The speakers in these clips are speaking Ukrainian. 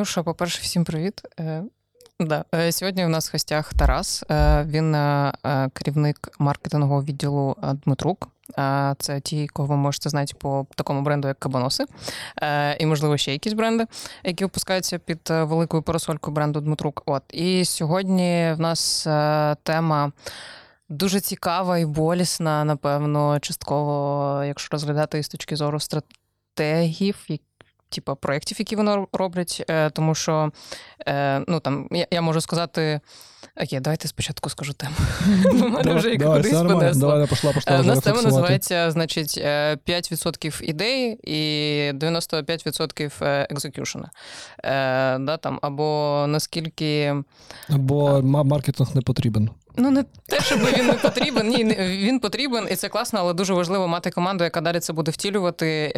Ну що, по-перше, всім привіт. Да. Сьогодні у нас в гостях Тарас. Він керівник маркетингового відділу Дмитрук. Це ті, кого ви можете знати по такому бренду, як Кабаноси. І, можливо, ще якісь бренди, які випускаються під великою парасолькою бренду Дмитрук. От. І сьогодні в нас тема дуже цікава і болісна, напевно, частково, якщо розглядати її з точки зору стратегів, типу проєктів, які вони роблять, тому що, ну, там, я можу сказати, окей, давайте спочатку скажу тему. У мене вже як кудись понесло. У нас тема називається, значить, 5% ідеї і 95% екзекюшена. Або наскільки... Або маркетинг не потрібен. Ну, не те, щоб він не потрібен. Ні, він потрібен, і це класно, але дуже важливо мати команду, яка далі це буде втілювати,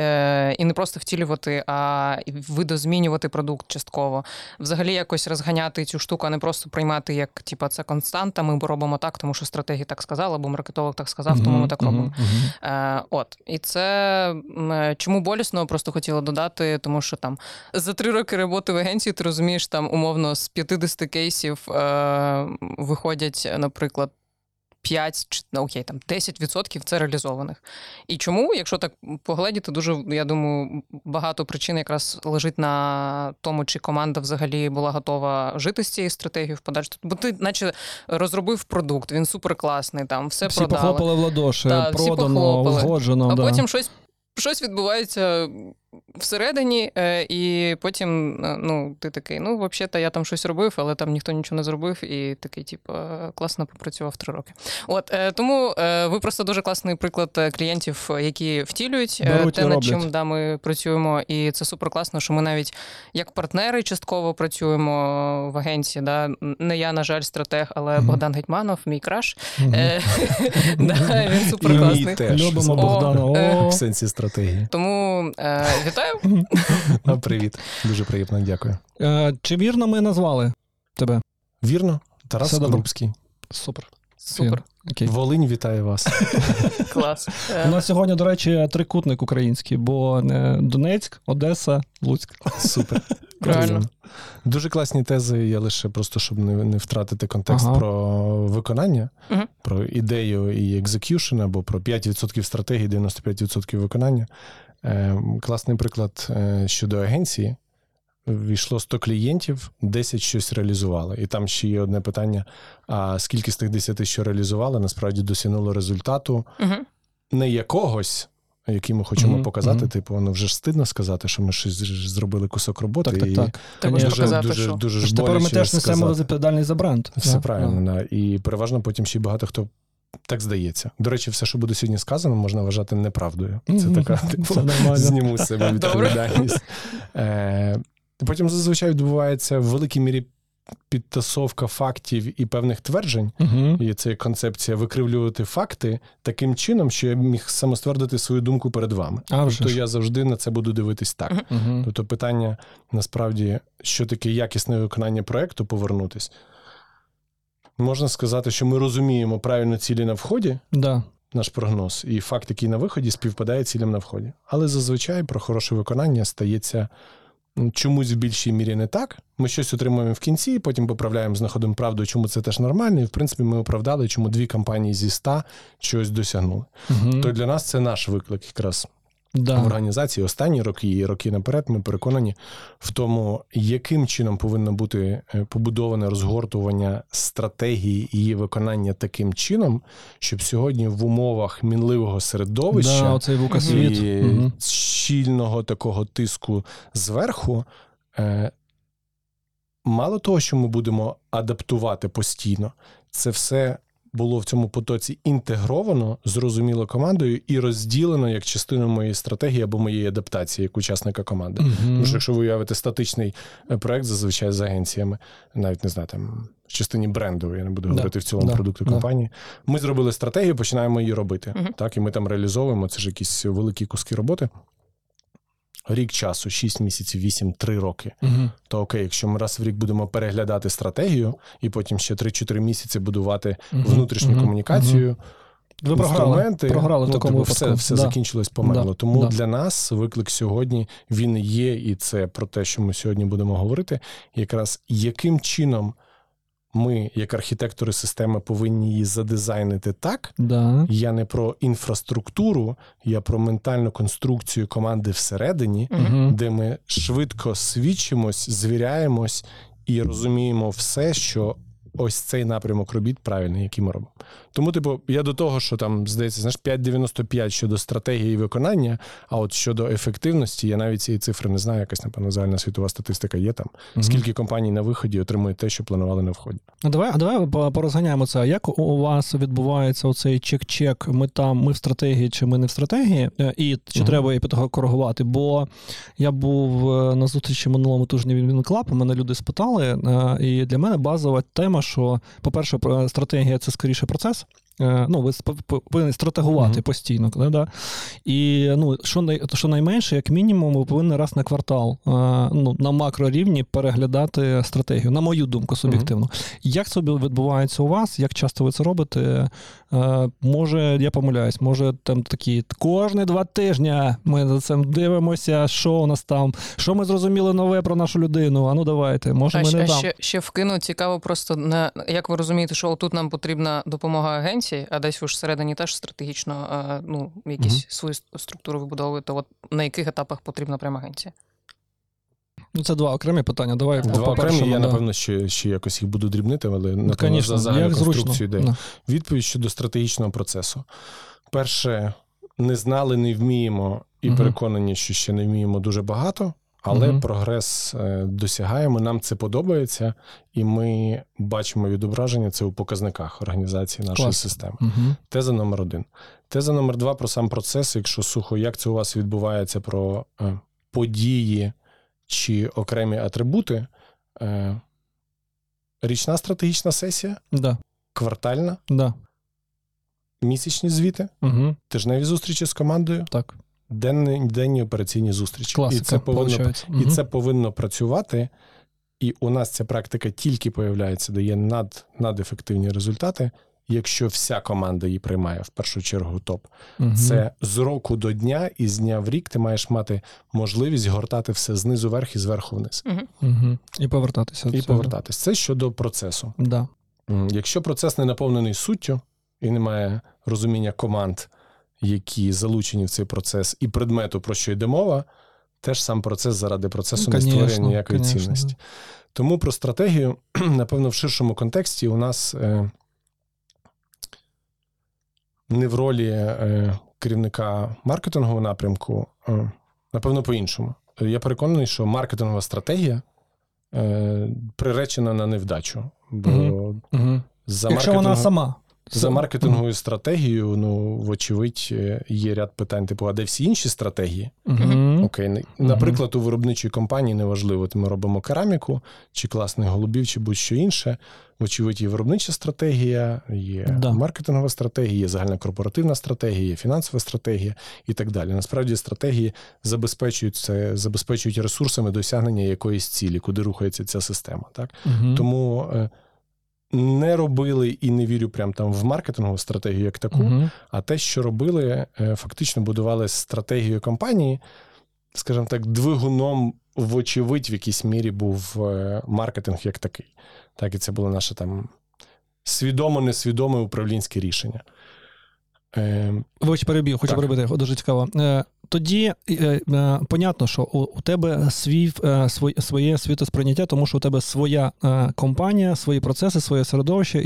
і не просто втілювати, а видозмінювати продукт частково. Взагалі якось розганяти цю штуку, а не просто приймати як, типа, це константа, ми робимо так, тому що стратегія так сказала, або маркетолог так сказав, тому ми так робимо. От. І це чому болісно, просто хотіла додати, тому що там за 3 роки роботи в агенції, ти розумієш, там умовно з 50 кейсів виходять, наприклад, 5, окей, там 10% це реалізованих. І чому, якщо так погледіти, дуже, я думаю, багато причин якраз лежить на тому, чи команда взагалі була готова жити з цією стратегією в подальшому. Бо ти наче розробив продукт, він суперкласний, там все всі продали. Всі похлопали в ладоші, та, продано, узгоджено. А потім щось відбувається всередині, і потім, ну, ти такий, ну, взагалі-то я там щось робив, але там ніхто нічого не зробив, і такий, типу, класно попрацював 3 роки. От, тому ви просто дуже класний приклад клієнтів, які втілюють те, над чим ми працюємо, і це супер класно, що ми навіть як партнери частково працюємо в агенції, да? Не я, на жаль, стратег, але Богдан Гетьманов, мій краш, він супер класний. Любимо Богдана в сенсі стратегії. Тому... Вітаю. Привіт. Дуже приємно, дякую. Чи вірно ми назвали тебе? Вірно. Тарас Скорупський. Супер. Супер. Окей. Волинь вітає вас. Клас. У нас сьогодні, до речі, трикутник український, бо Донецьк, Одеса, Луцьк. Супер. Правильно. Дуже класні тези, я лише просто, щоб не втратити контекст про виконання, про ідею і екзекюшн, або про 5% стратегії, 95% виконання. Класний приклад щодо агенції. Війшло 100 клієнтів, 10 щось реалізували. І там ще є одне питання, а скільки з тих 10, що реалізували, насправді досягнуло результату не якогось, який ми хочемо показати. Типу, воно вже ж стидно сказати, що ми щось зробили кусок роботи. Так. Можна показати, дуже, що? Дуже ж тепер ми теж несемо розповідальність за бренд. Все правильно. Да. І переважно потім ще багато хто так здається. До речі, все, що буде сьогодні сказано, можна вважати неправдою. Це така, типу, зніму з себе відповідальність. Потім зазвичай відбувається в великій мірі підтасовка фактів і певних тверджень. І це концепція викривлювати факти таким чином, що я міг самоствердити свою думку перед вами. Тобто я завжди на це буду дивитись так. Тобто питання, насправді, що таке якісне виконання проєкту, повернутись. Можна сказати, що ми розуміємо правильно цілі на вході, наш прогноз, і факт, який на виході, співпадає цілям на вході. Але зазвичай про хороше виконання стається чомусь в більшій мірі не так. Ми щось отримуємо в кінці, потім поправляємо, знаходимо правду, чому це теж нормально. І, в принципі, ми оправдали, чому 2 кампанії зі 100 чогось досягнули. То для нас це наш виклик якраз. В організації останні роки і роки наперед ми переконані в тому, яким чином повинно бути побудоване розгортування стратегії і її виконання таким чином, щоб сьогодні в умовах мінливого середовища і щільного такого тиску зверху, мало того, що ми будемо адаптувати постійно, це все було в цьому потоці інтегровано, зрозуміло командою і розділено як частину моєї стратегії або моєї адаптації як учасника команди. Тому що якщо ви уявите статичний проект, зазвичай з агенціями, навіть, не знаю, там, в частині бренду, я не буду говорити в цілому продукту компанії, ми зробили стратегію, починаємо її робити. Так, і ми там реалізовуємо, це ж якісь великі куски роботи. Рік часу, 6 місяців, 8, 3 роки. То окей, якщо ми раз в рік будемо переглядати стратегію і потім ще 3-4 місяці будувати внутрішню комунікацію, інструменти, програли в такому випадку. Все закінчилось померло. Тому для нас виклик сьогодні, він є, і це про те, що ми сьогодні будемо говорити, якраз яким чином ми, як архітектори системи, повинні її задизайнити так. Я не про інфраструктуру, я про ментальну конструкцію команди всередині, де ми швидко свідчимось, звіряємось і розуміємо все, що ось цей напрямок робіт правильний, який ми робимо. Тому, я до того, що там, здається, 5,95 щодо стратегії виконання, а от щодо ефективності, я навіть цієї цифри не знаю, якась, напевно, загальна світова статистика є там. Скільки компаній на виході отримують те, що планували на вході. Давай порозганяємо це. Як у вас відбувається оцей чек-чек, ми в стратегії чи ми не в стратегії, і чи треба його коригувати? Бо я був на зустрічі минулому тижні від Мінклаб, мене люди спитали, і для мене базова тема, що, по-перше, стратегія – це скоріше процес. Ну, ви повинні стратегувати постійно. І, що найменше, як мінімум, ви повинні раз на квартал, на макрорівні переглядати стратегію, на мою думку, суб'єктивно. Як це відбувається у вас? Як часто ви це робите? Може, я помиляюсь, може, там такі, кожні 2 тижні ми за цим дивимося, що у нас там, що ми зрозуміли нове про нашу людину, давайте, може, ми не там. Ще вкину, цікаво просто, як ви розумієте, що тут нам потрібна допомога агенції, а десь ви ж всередині теж стратегічно якісь свою структуру вибудовуєте, на яких етапах потрібна пряма агенція? Це 2 окремі питання. Давай по-першому. Я, напевно, ще якось їх буду дрібнити, але напевно, за загальну конструкцію йде. Відповідь щодо стратегічного процесу. Перше, не знали, не вміємо і переконані, що ще не вміємо дуже багато, але прогрес досягаємо, нам це подобається, і ми бачимо відображення це у показниках організації нашої системи. Теза номер 1. Теза номер 2 про сам процес, якщо сухо, як це у вас відбувається, про події чи окремі атрибути. Річна стратегічна сесія, квартальна, місячні звіти, тижневі зустрічі з командою. Так. Денні операційні зустрічі. Класика, і це повинно працювати, і у нас ця практика тільки появляється, дає надефективні результати, якщо вся команда її приймає, в першу чергу топ. Це з року до дня і з дня в рік ти маєш мати можливість гортати все знизу вверх і зверху вниз. І повертатися. Це щодо процесу. Якщо процес не наповнений суттю і немає розуміння команд, які залучені в цей процес, і предмету, про що йде мова, теж сам процес заради процесу не створює ніякої цінності. Тому про стратегію, напевно, в ширшому контексті у нас не в ролі керівника маркетингового напрямку, напевно, по-іншому. Я переконаний, що маркетингова стратегія приречена на невдачу. Бо якщо вона сама... За маркетинговою стратегією, вочевидь, є ряд питань, а де всі інші стратегії? Окей. Наприклад, у виробничій компанії, неважливо, ми робимо кераміку, чи класних голубів, чи будь-що інше. Вочевидь, є виробнича стратегія, є маркетингова стратегія, є загальнокорпоративна стратегія, є фінансова стратегія і так далі. Насправді, стратегії забезпечують ресурсами досягнення якоїсь цілі, куди рухається ця система. Так? Тому... не робили, і не вірю прямо там в маркетингову стратегію як таку, а те, що робили, фактично будували стратегію компанії, скажімо так, двигуном, вочевидь, в якійсь мірі був маркетинг як такий. Так, і це було наше там свідомо-несвідоме управлінське рішення. Вибач, перебив, хочу перебити, дуже цікаво. Тоді, понятно, що у тебе своє світосприйняття, тому що у тебе своя компанія, свої процеси, своє середовище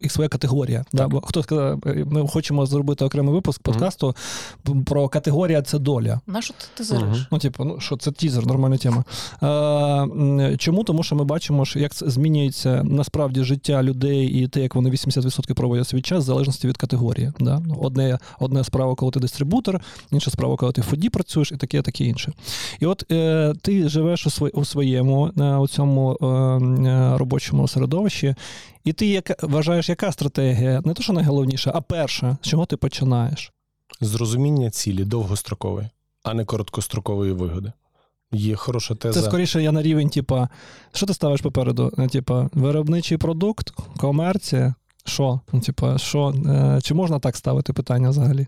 і своя категорія. Бо хто сказав, ми хочемо зробити окремий випуск подкасту про категорія «Це доля». На що ти зираєш? Що це тізер, нормальна тема. Чому? Тому що ми бачимо, як змінюється насправді життя людей і те, як вони 80% проводять свій час, в залежності від категорії. Одна справа, коли ти дистрибутор, інша справа, коли ти в фуді працюєш і таке інше. І от ти живеш у своєму у цьому робочому середовищі, і ти вважаєш, яка стратегія? Не то, що найголовніша, а перша. З чого ти починаєш? З розуміння цілі довгострокової, а не короткострокової вигоди. Є хороша теза. Це скоріше я на рівень, що ти ставиш попереду? Виробничий продукт, комерція, що? Ну, типу, що? Чи можна так ставити питання взагалі?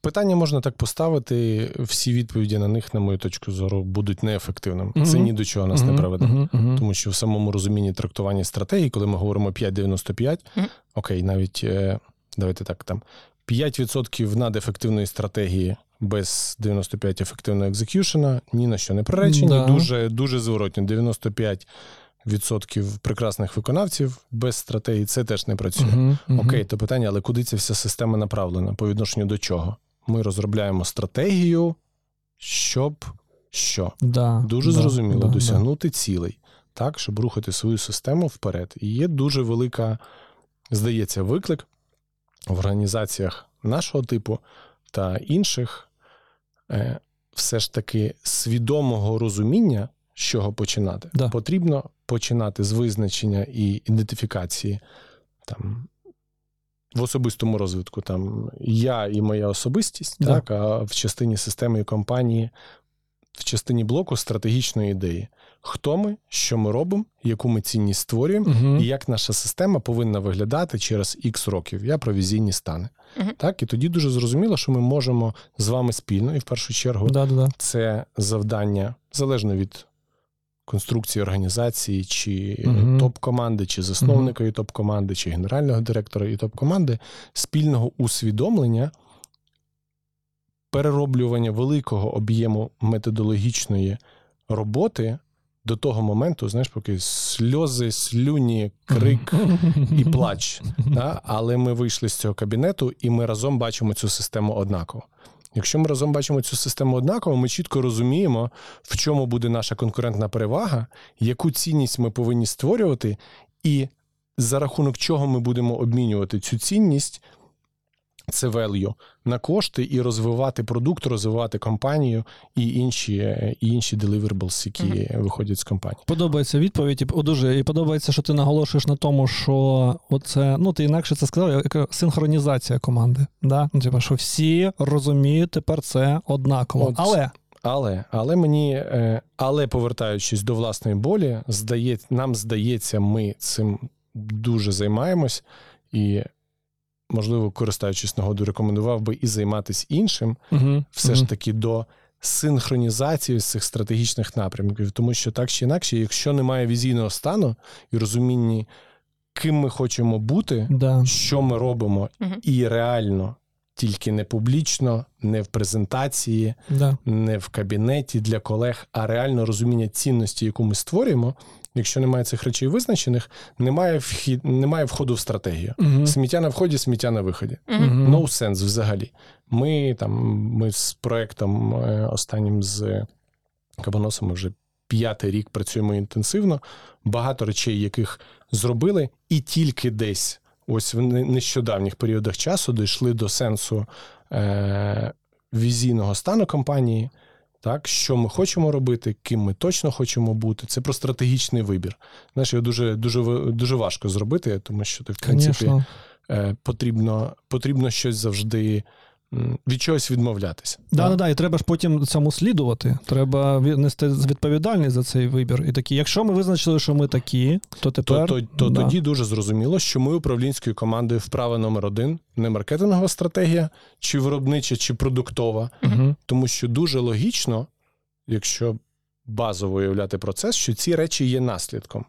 Питання можна так поставити, всі відповіді на них, на мою точку зору, будуть неефективними. Mm-hmm. Це ні до чого нас не приведе. Mm-hmm. Тому що в самому розумінні трактування стратегії, коли ми говоримо 5,95, окей, навіть, давайте так, там 5% надефективної стратегії без 95 ефективного екзекюшена ні на що не приречені, дуже, дуже зворотні. 95% прекрасних виконавців без стратегії, це теж не працює. Окей, то питання, але куди ця вся система направлена? По відношенню до чого? Ми розробляємо стратегію, щоб що? Дуже зрозуміло, досягнути цілей, так, щоб рухати свою систему вперед. І є дуже велика, здається, виклик в організаціях нашого типу та інших все ж таки свідомого розуміння, з чого починати. Да. Потрібно починати з визначення і ідентифікації там, в особистому розвитку. Там, я і моя особистість, так, а в частині системи і компанії, в частині блоку стратегічної ідеї. Хто ми, що ми робимо, яку ми цінність створюємо, і як наша система повинна виглядати через X років. Я про візійні стани. Так, і тоді дуже зрозуміло, що ми можемо з вами спільно, і в першу чергу це завдання, залежно від конструкції організації, чи топ-команди, чи засновника і топ-команди, чи генерального директора і топ-команди, спільного усвідомлення, перероблювання великого об'єму методологічної роботи до того моменту, знаєш, поки сльози, слюні, крик і плач. Да? Але ми вийшли з цього кабінету, і ми разом бачимо цю систему однаково. Якщо ми разом бачимо цю систему однаково, ми чітко розуміємо, в чому буде наша конкурентна перевага, яку цінність ми повинні створювати, і за рахунок чого ми будемо обмінювати цю цінність, це value, на кошти, і розвивати продукт, розвивати компанію і інші deliverables, які виходять з компанії. Подобається відповідь, дуже, і подобається, що ти наголошуєш на тому, що оце, ну, ти інакше це сказав, як синхронізація команди, да? Тобто, що всі розуміють тепер це однаково. От, але мені, але повертаючись до власної болі, нам здається, ми цим дуже займаємось, і можливо, користаючись нагодою, рекомендував би і займатися іншим, все ж таки до синхронізації з цих стратегічних напрямків. Тому що так чи інакше, якщо немає візійного стану і розуміння, ким ми хочемо бути, що ми робимо, і реально, тільки не публічно, не в презентації, не в кабінеті для колег, а реально розуміння цінності, яку ми створюємо, якщо немає цих речей визначених, немає входу в стратегію. Сміття на вході, сміття на виході. No sense взагалі. Ми з проєктом останнім з Кабаносами вже 5-й рік працюємо інтенсивно. Багато речей, яких зробили, і тільки десь, ось в нещодавніх періодах часу, дійшли до сенсу візійного стану компанії. Так, що ми хочемо робити, ким ми точно хочемо бути. Це про стратегічний вибір. Знаєш, його дуже, дуже, дуже важко зробити, тому що ти, в принципі, потрібно щось завжди, від чогось відмовлятися. І треба ж потім цьому слідувати. Треба нести відповідальність за цей вибір. І такі, якщо ми визначили, що ми такі, то тепер... То тоді дуже зрозуміло, що ми управлінською командою вправа номер 1 не маркетингова стратегія, чи виробнича, чи продуктова. Тому що дуже логічно, якщо базово уявляти процес, що ці речі є наслідком.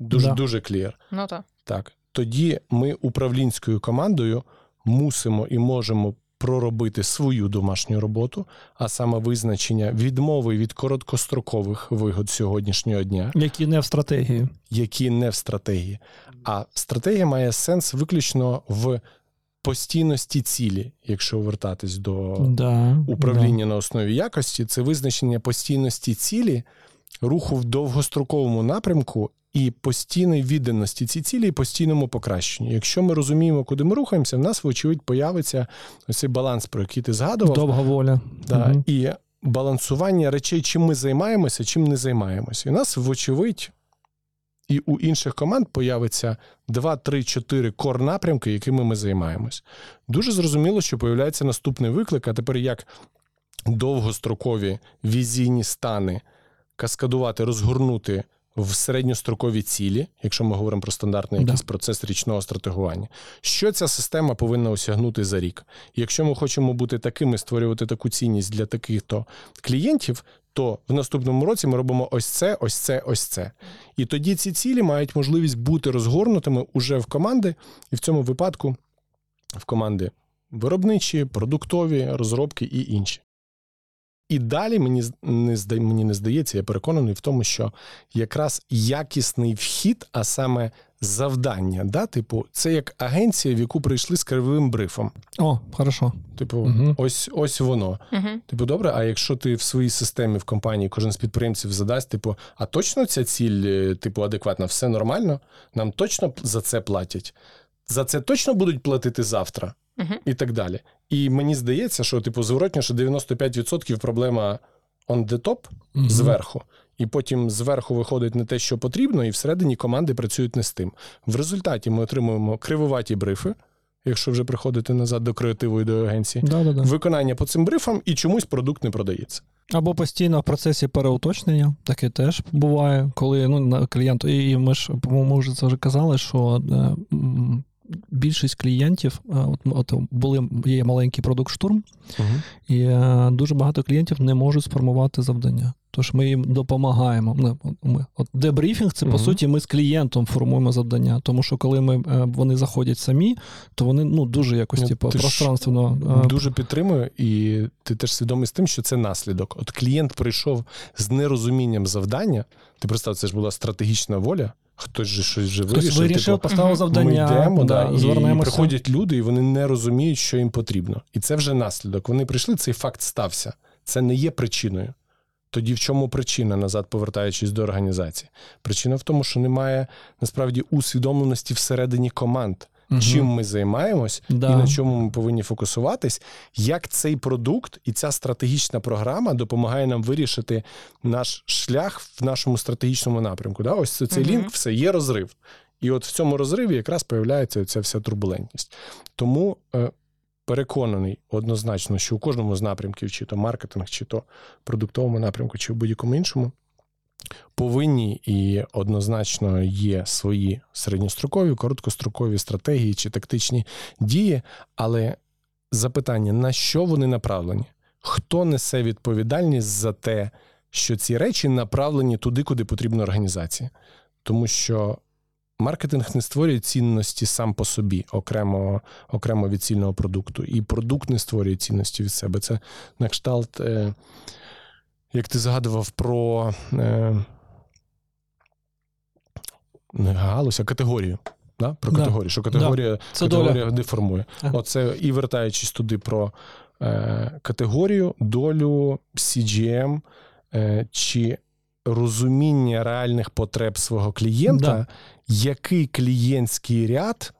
Дуже клір. Так. Тоді ми управлінською командою мусимо і можемо проробити свою домашню роботу, а саме визначення відмови від короткострокових вигод сьогоднішнього дня. Які не в стратегії. А стратегія має сенс виключно в постійності цілі, якщо вертатись до управління на основі якості, це визначення постійності цілі, руху в довгостроковому напрямку і постійної відданості цій цілі, і постійному покращенню. Якщо ми розуміємо, куди ми рухаємося, в нас, вочевидь, появиться цей баланс, про який ти згадував. Довга воля. І балансування речей, чим ми займаємося, чим не займаємося. І в нас, вочевидь, і у інших команд появиться 2, 3, 4 кор-напрямки, якими ми займаємось. Дуже зрозуміло, що появляється наступний виклик, а тепер як довгострокові візійні стани каскадувати, розгорнути в середньострокові цілі, якщо ми говоримо про стандартний якийсь процес річного стратегування. Що ця система повинна осягнути за рік? Якщо ми хочемо бути такими, створювати таку цінність для таких-то клієнтів, то в наступному році ми робимо ось це, ось це, ось це. І тоді ці цілі мають можливість бути розгорнутими уже в команди, і в цьому випадку в команди виробничі, продуктові, розробки і інші. І далі, мені не здається, я переконаний в тому, що якраз якісний вхід, а саме завдання, да? Типу, це як агенція, в яку прийшли з кривим брифом. О, хорошо. Типу, ось воно. Типу, добре, а якщо ти в своїй системі, в компанії, кожен з підприємців задасть, типу, а точно ця ціль, типу, адекватна, все нормально? Нам точно за це платять? За це точно будуть платити завтра? І так далі. І мені здається, що, типу, зворотньо, що 95% проблема on the top, зверху. І потім зверху виходить не те, що потрібно, і всередині команди працюють не з тим. В результаті ми отримуємо кривуваті брифи, якщо вже приходити назад до креативу і до агенції, виконання по цим брифам, і чомусь продукт не продається. Або постійно в процесі переуточнення, таке теж буває, коли клієнт, і ми ж, по-моєму, вже це вже казали, що... Більшість клієнтів, є маленький продукт-штурм, і дуже багато клієнтів не можуть сформувати завдання. Тож ми їм допомагаємо. Дебрифінг – це, по суті, ми з клієнтом формуємо завдання. Тому що, коли вони заходять самі, то вони дуже якось пространственно... Дуже підтримую, і ти теж свідомий з тим, що це наслідок. От клієнт прийшов з нерозумінням завдання, ти представ, це ж була стратегічна воля, хтось же щось вже вирішив, типу, поставив завдання, ми йдемо, і приходять люди, і вони не розуміють, що їм потрібно. І це вже наслідок. Вони прийшли, цей факт стався. Це не є причиною. Тоді в чому причина, назад повертаючись до організації? Причина в тому, що немає, насправді, усвідомленості всередині команд, чим ми займаємось і на чому ми повинні фокусуватись, як цей продукт і ця стратегічна програма допомагає нам вирішити наш шлях в нашому стратегічному напрямку. Да? Ось цей лінк, все, є розрив. І от в цьому розриві якраз появляється ця вся турбулентність. Тому переконаний однозначно, що у кожному з напрямків, чи то маркетинг, чи то продуктовому напрямку, чи в будь-якому іншому, повинні і однозначно є свої середньострокові, короткострокові стратегії чи тактичні дії, але запитання, на що вони направлені? Хто несе відповідальність за те, що ці речі направлені туди, куди потрібна організація? Тому що маркетинг не створює цінності сам по собі, окремо від цільного продукту. І продукт не створює цінності від себе. Це на кшталт... Як ти згадував про категорію, да? Про категорію, що категорія деформує. Оце і вертаючись туди про категорію, долю, CGM чи розуміння реальних потреб свого клієнта, який клієнтський ряд,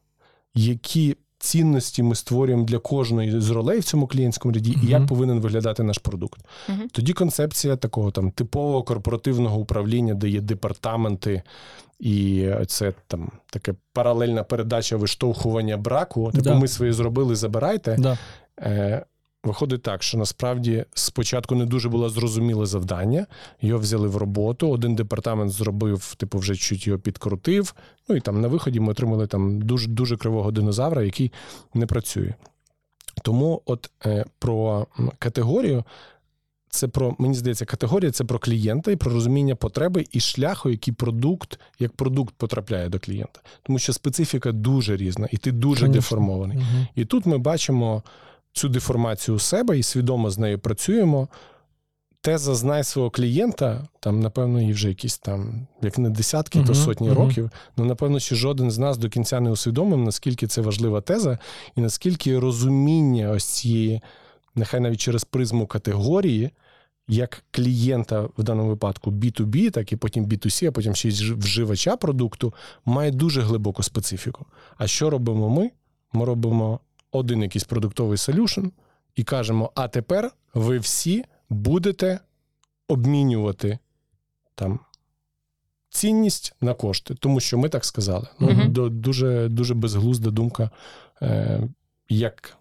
які цінності ми створюємо для кожної з ролей в цьому клієнтському ряді, і як повинен виглядати наш продукт. Тоді концепція такого там типового корпоративного управління, де є департаменти, і це там таке паралельна передача виштовхування браку, типу ми свої зробили, забирайте. Виходить так, що насправді спочатку не дуже було зрозуміле завдання, його взяли в роботу, один департамент зробив, типу вже чуть його підкрутив, і там на виході ми отримали там дуже кривого динозавра, який не працює. Тому от про категорію, це про, мені здається, категорія – це про клієнта і про розуміння потреби і шляху, який продукт, як продукт потрапляє до клієнта. Тому що специфіка дуже різна, і ти дуже деформований. І тут ми бачимо цю деформацію у себе і свідомо з нею працюємо. Теза «знай свого клієнта», там, напевно, її вже якісь там, як не десятки, то сотні років, але, напевно, ще жоден з нас до кінця не усвідомив, наскільки це важлива теза і наскільки розуміння ось цієї, нехай навіть через призму категорії, як клієнта, в даному випадку B2B, так і потім B2C, а потім ще й вживача продукту, має дуже глибоку специфіку. А що робимо ми? Ми робимо один якийсь продуктовий солюшн, і кажемо, а тепер ви всі будете обмінювати там цінність на кошти, тому що ми так сказали. Дуже, дуже безглузда думка, як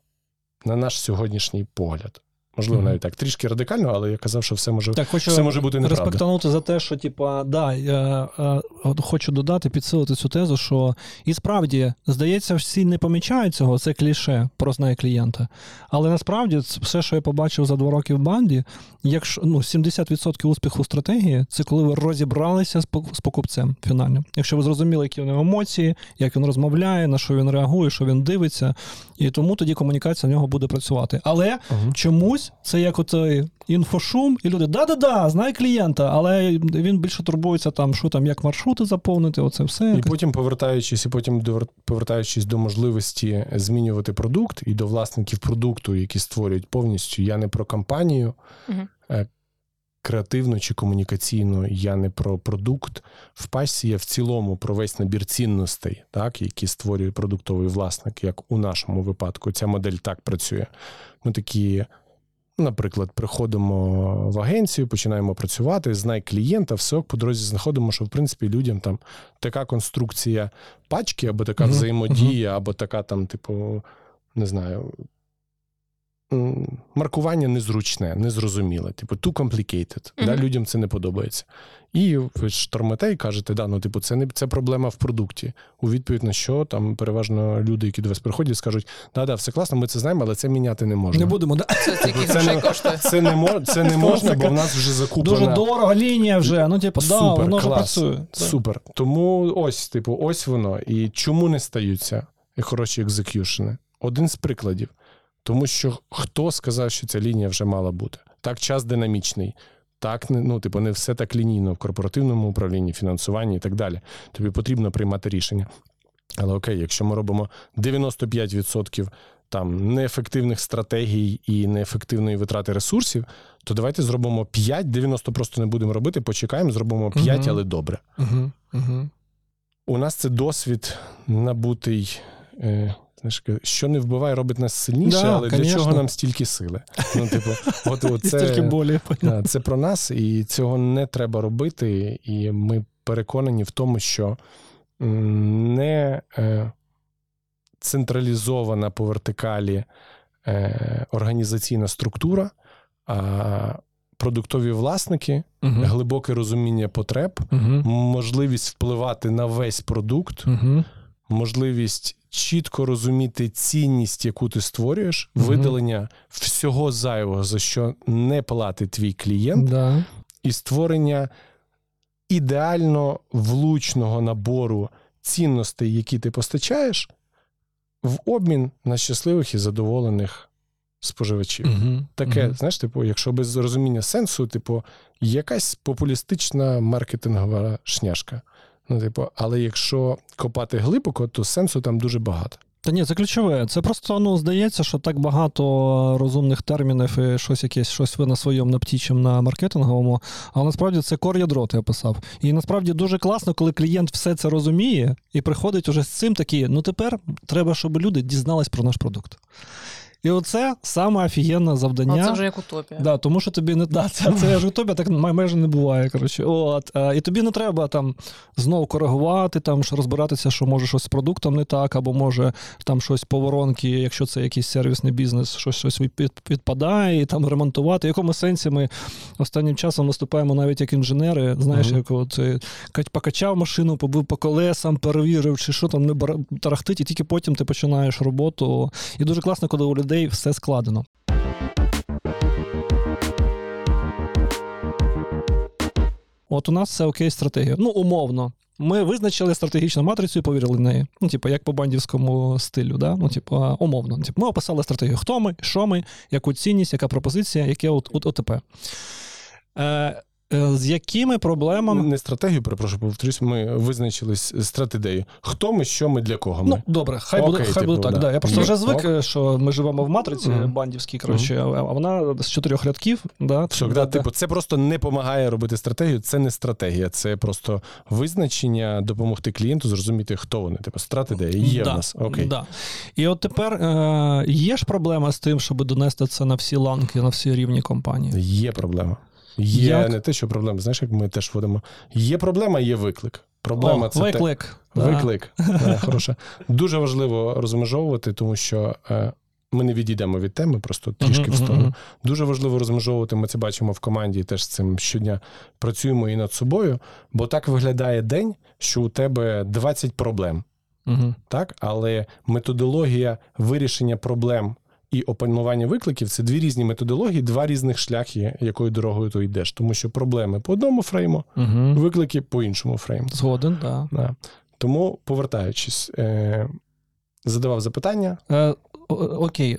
на наш сьогоднішній погляд. Можливо, навіть так, трішки радикально, але я казав, що все може бути неправда. Респектанути за те, що, я хочу додати, підсилити цю тезу, що і справді, здається, всі не помічають цього, це кліше про знає клієнта. Але насправді, все, що я побачив за 2 роки в банді, якщо 70% успіху стратегії, це коли ви розібралися з покупцем фінальним. Якщо ви зрозуміли, які в нього емоції, як він розмовляє, на що він реагує, що він дивиться, і тому тоді комунікація в нього буде працювати. Але чомусь це як оцей інфошум, і люди, да-да-да, знай клієнта, але він більше турбується там, що там, як маршрути заповнити, оце все. І потім повертаючись до можливості змінювати продукт і до власників продукту, які створюють повністю, я не про компанію, креативно чи комунікаційно, я не про продукт. В пасі я в цілому про весь набір цінностей, так, які створює продуктовий власник, як у нашому випадку. Ця модель так працює. Ми такі... Наприклад, приходимо в агенцію, починаємо працювати, знай клієнта, все, по дорозі знаходимо, що, в принципі, людям там така конструкція пачки, або така взаємодія, або така там, не знаю, маркування незручне, незрозуміле, too complicated, да, людям це не подобається. І ви штормите і кажете, це проблема в продукті. У відповідь на що, там переважно люди, які до вас приходять, скажуть, да-да, все класно, ми це знаємо, але це міняти не можна. Не будемо, да? Це не можна, бо в нас вже закуплена. Дуже дорога лінія вже, воно вже працює. Супер. Тому ось воно. І чому не стаються хороші екзекюшени? Один з прикладів. Тому що хто сказав, що ця лінія вже мала бути? Так, час динамічний. Так, не все так лінійно в корпоративному управлінні, фінансуванні і так далі. Тобі потрібно приймати рішення. Але окей, якщо ми робимо 95% неефективних стратегій і неефективної витрати ресурсів, то давайте зробимо 5, 90 просто не будемо робити, почекаємо, зробимо 5, але добре. У нас це досвід набутий... що не вбиває, робить нас сильніше, але конечно. Для чого нам стільки сили? Стільки болі. Це про нас, і цього не треба робити, і ми переконані в тому, що не централізована по вертикалі організаційна структура, а продуктові власники, глибоке розуміння потреб, можливість впливати на весь продукт, можливість чітко розуміти цінність, яку ти створюєш, видалення всього зайвого, за що не платить твій клієнт, і створення ідеально влучного набору цінностей, які ти постачаєш, в обмін на щасливих і задоволених споживачів. Якщо без розуміння сенсу, якась популістична маркетингова шняшка. Але якщо копати глибоко, то сенсу там дуже багато. Та ні, це ключове. Це просто, здається, що так багато розумних термінів і щось ви на своєму наптічим на маркетинговому, але насправді це кор-ядро, ти описав. І насправді дуже класно, коли клієнт все це розуміє і приходить уже з цим такий, тепер треба, щоб люди дізнались про наш продукт. І оце саме офігенне завдання. Це вже як утопія. Да, тому що тобі не дати. Це ж утопія, так майже не буває, коротше. І тобі не треба знову коригувати, розбиратися, що може щось з продуктом не так, або може там щось по воронки, якщо це якийсь сервісний бізнес, щось відпадає, і ремонтувати. В якому сенсі ми останнім часом виступаємо навіть як інженери, знаєш, як покачав машину, побив по колесам, перевірив, чи що там не тарахтить, і тільки потім ти починаєш роботу. І дуже класно, коли у людей все складено. У нас це окей стратегія. Умовно. Ми визначили стратегічну матрицю і повірили в неї. Як по бандівському стилю, да? Умовно. Ми описали стратегію. Хто ми, що ми, яку цінність, яка пропозиція, яке ОТП. З якими проблемами... Не стратегію, перепрошую, повторюсь, ми визначились стратегією. Хто ми, що ми, для кого ми? Добре, хай буде так. Да. Я просто вже звик, що ми живемо в матриці бандівській, а вона з 4 рядків. Да? Це просто не допомагає робити стратегію, це не стратегія, це просто визначення, допомогти клієнту зрозуміти, хто вони. Стратегія є в нас. Окей. Да. І тепер є ж проблема з тим, щоб донести це на всі ланки, на всі рівні компанії? Є проблема. Не те, що проблема. Знаєш, як ми теж вводимо. Є проблема, є виклик. Проблема це виклик. Дуже важливо розмежовувати, тому що Ми не відійдемо від теми, просто трішки в сторону. Дуже важливо розмежовувати, ми це бачимо в команді, і теж з цим щодня працюємо і над собою, бо так виглядає день, що у тебе 20 проблем. Так? Але методологія вирішення проблем і опанування викликів – це дві різні методології, два різних шляхи, якою дорогою ти йдеш. Тому що проблеми по одному фрейму, виклики по іншому фрейму. Згоден, так. Да. Тому, повертаючись, задавав запитання. Окей.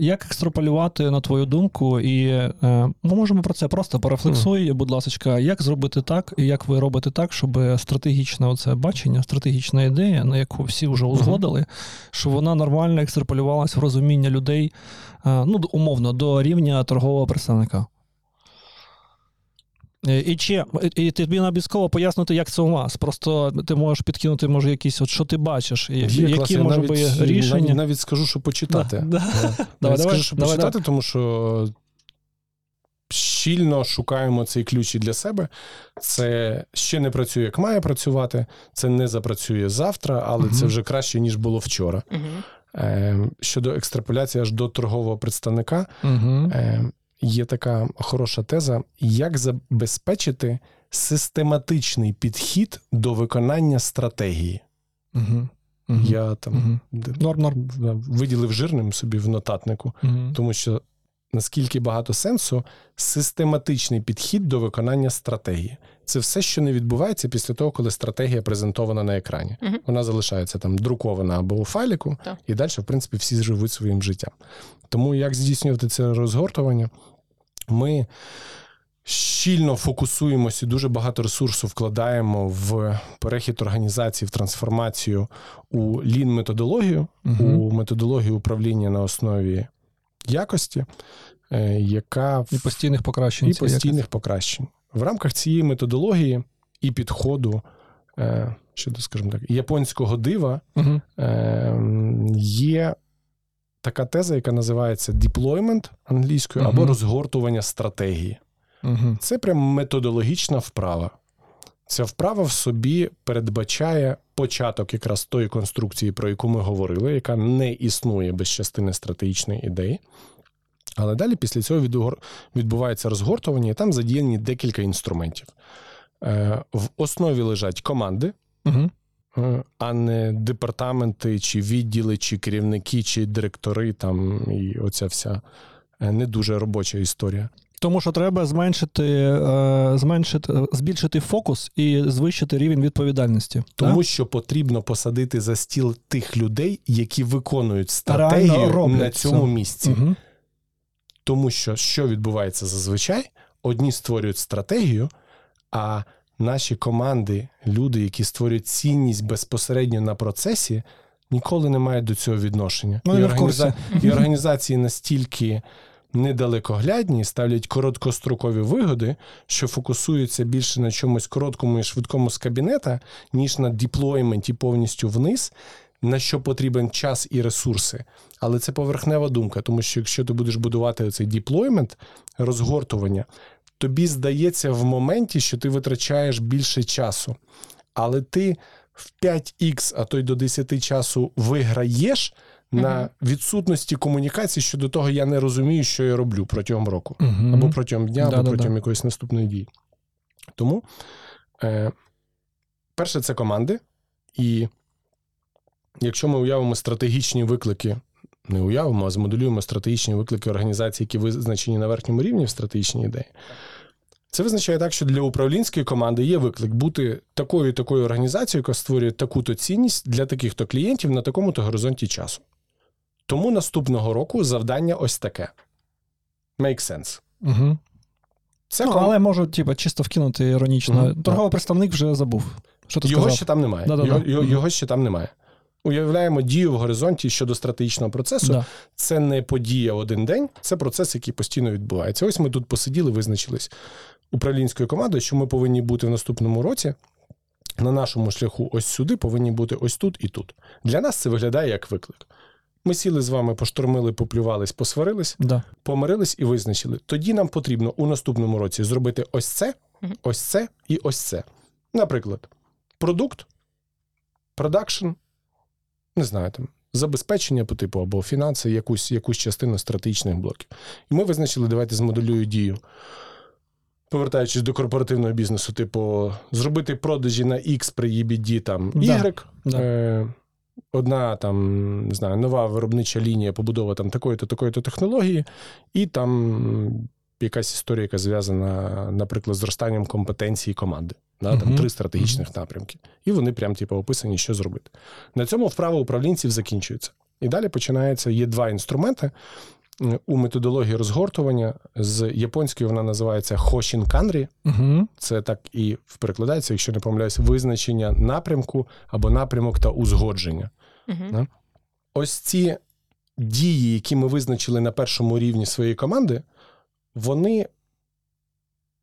Як екстраполювати, на твою думку, і ми можемо про це просто порефлексуй, будь ласка, як зробити так, і як ви робите так, щоб стратегічне оце бачення, стратегічна ідея, на яку всі вже узгодили, щоб вона нормально екстраполювалася в розуміння людей, ну, умовно, до рівня торгового представника. І тобі не обов'язково пояснити, як це у вас. Просто ти можеш підкинути, може, якісь, от, що ти бачиш, які може бути рішення. Я навіть скажу, що почитати. Давай, тому що щільно шукаємо цей ключ і для себе. Це ще не працює, як має працювати. Це не запрацює завтра, але це вже краще, ніж було вчора. Щодо екстраполяції аж до торгового представника, є така хороша теза, як забезпечити систематичний підхід до виконання стратегії. Я там виділив жирним собі в нотатнику, тому що наскільки багато сенсу систематичний підхід до виконання стратегії. Це все, що не відбувається після того, коли стратегія презентована на екрані. Вона залишається там друкована або у файліку, і далі, в принципі, всі живуть своїм життям. Тому як здійснювати це розгортування? Ми щільно фокусуємося і дуже багато ресурсу вкладаємо в перехід організації, в трансформацію у лін-методологію, у методологію управління на основі якості, яка... І постійних покращень. І постійних покращень. В рамках цієї методології і підходу, щодо, скажімо так, японського дива, є така теза, яка називається deployment англійською, або розгортування стратегії. Це прям методологічна вправа. Ця вправа в собі передбачає початок якраз тої конструкції, про яку ми говорили, яка не існує без частини стратегічної ідеї. Але далі після цього відбувається розгортування, і там задіяні декілька інструментів. В основі лежать команди, а не департаменти, чи відділи, чи керівники, чи директори, там, і оця вся не дуже робоча історія. Тому що треба збільшити фокус і звищити рівень відповідальності. Тому що потрібно посадити за стіл тих людей, які виконують стратегію на цьому місці. Тому що, що відбувається зазвичай, одні створюють стратегію, а наші команди, люди, які створюють цінність безпосередньо на процесі, ніколи не мають до цього відношення. Ну, і організації настільки недалекоглядні, ставлять короткострокові вигоди, що фокусуються більше на чомусь короткому і швидкому з кабінета, ніж на деплойменті повністю вниз, на що потрібен час і ресурси. Але це поверхнева думка, тому що якщо ти будеш будувати цей деплоймент, розгортування, тобі здається в моменті, що ти витрачаєш більше часу. Але ти в 5х, а то й до 10 часу виграєш на відсутності комунікації щодо того, я не розумію, що я роблю протягом року. Або протягом дня, або протягом якоїсь наступної дії. Тому, перше, це команди. І якщо ми уявимо стратегічні виклики, не уявимо, а змоделюємо стратегічні виклики організації, які визначені на верхньому рівні в стратегічній ідеї, це визначає так, що для управлінської команди є виклик бути такою організацією, яка створює таку-то цінність для таких-то клієнтів на такому-то горизонті часу. Тому наступного року завдання ось таке. Make sense. Це але можу чисто вкинути іронічно. Торговий представник вже забув. Що ти сказав? Ще там немає. Його ще там немає. Уявляємо дію в горизонті щодо стратегічного процесу. Це не подія один день, це процес, який постійно відбувається. Ось ми тут посиділи, визначились управлінською командою, що ми повинні бути в наступному році, на нашому шляху ось сюди, повинні бути ось тут і тут. Для нас це виглядає як виклик. Ми сіли з вами, поштурмили, поплювались, посварились, помирились і визначили. Тоді нам потрібно у наступному році зробити ось це і ось це. Наприклад, продакшн, не знаю, там, забезпечення по типу або фінанси, якусь частину стратегічних блоків. І ми визначили, давайте змоделюю дію. Повертаючись до корпоративного бізнесу, типу, зробити продажі на X при EBITDA, там, Y. Да. Одна, там, не знаю, нова виробнича лінія, побудова там такої-то, такої-то технології, і там якась історія, яка зв'язана, наприклад, з зростанням компетенції команди. Да, там 3 стратегічних напрямки. І вони прям, типу, описані, що зробити. На цьому вправа управлінців закінчується. І далі починається, є 2 інструменти у методології розгортування. З японської вона називається хошінканрі. Це так і перекладається, якщо не помиляюсь, визначення напрямку або напрямок та узгодження. Да? Ось ці дії, які ми визначили на першому рівні своєї команди, вони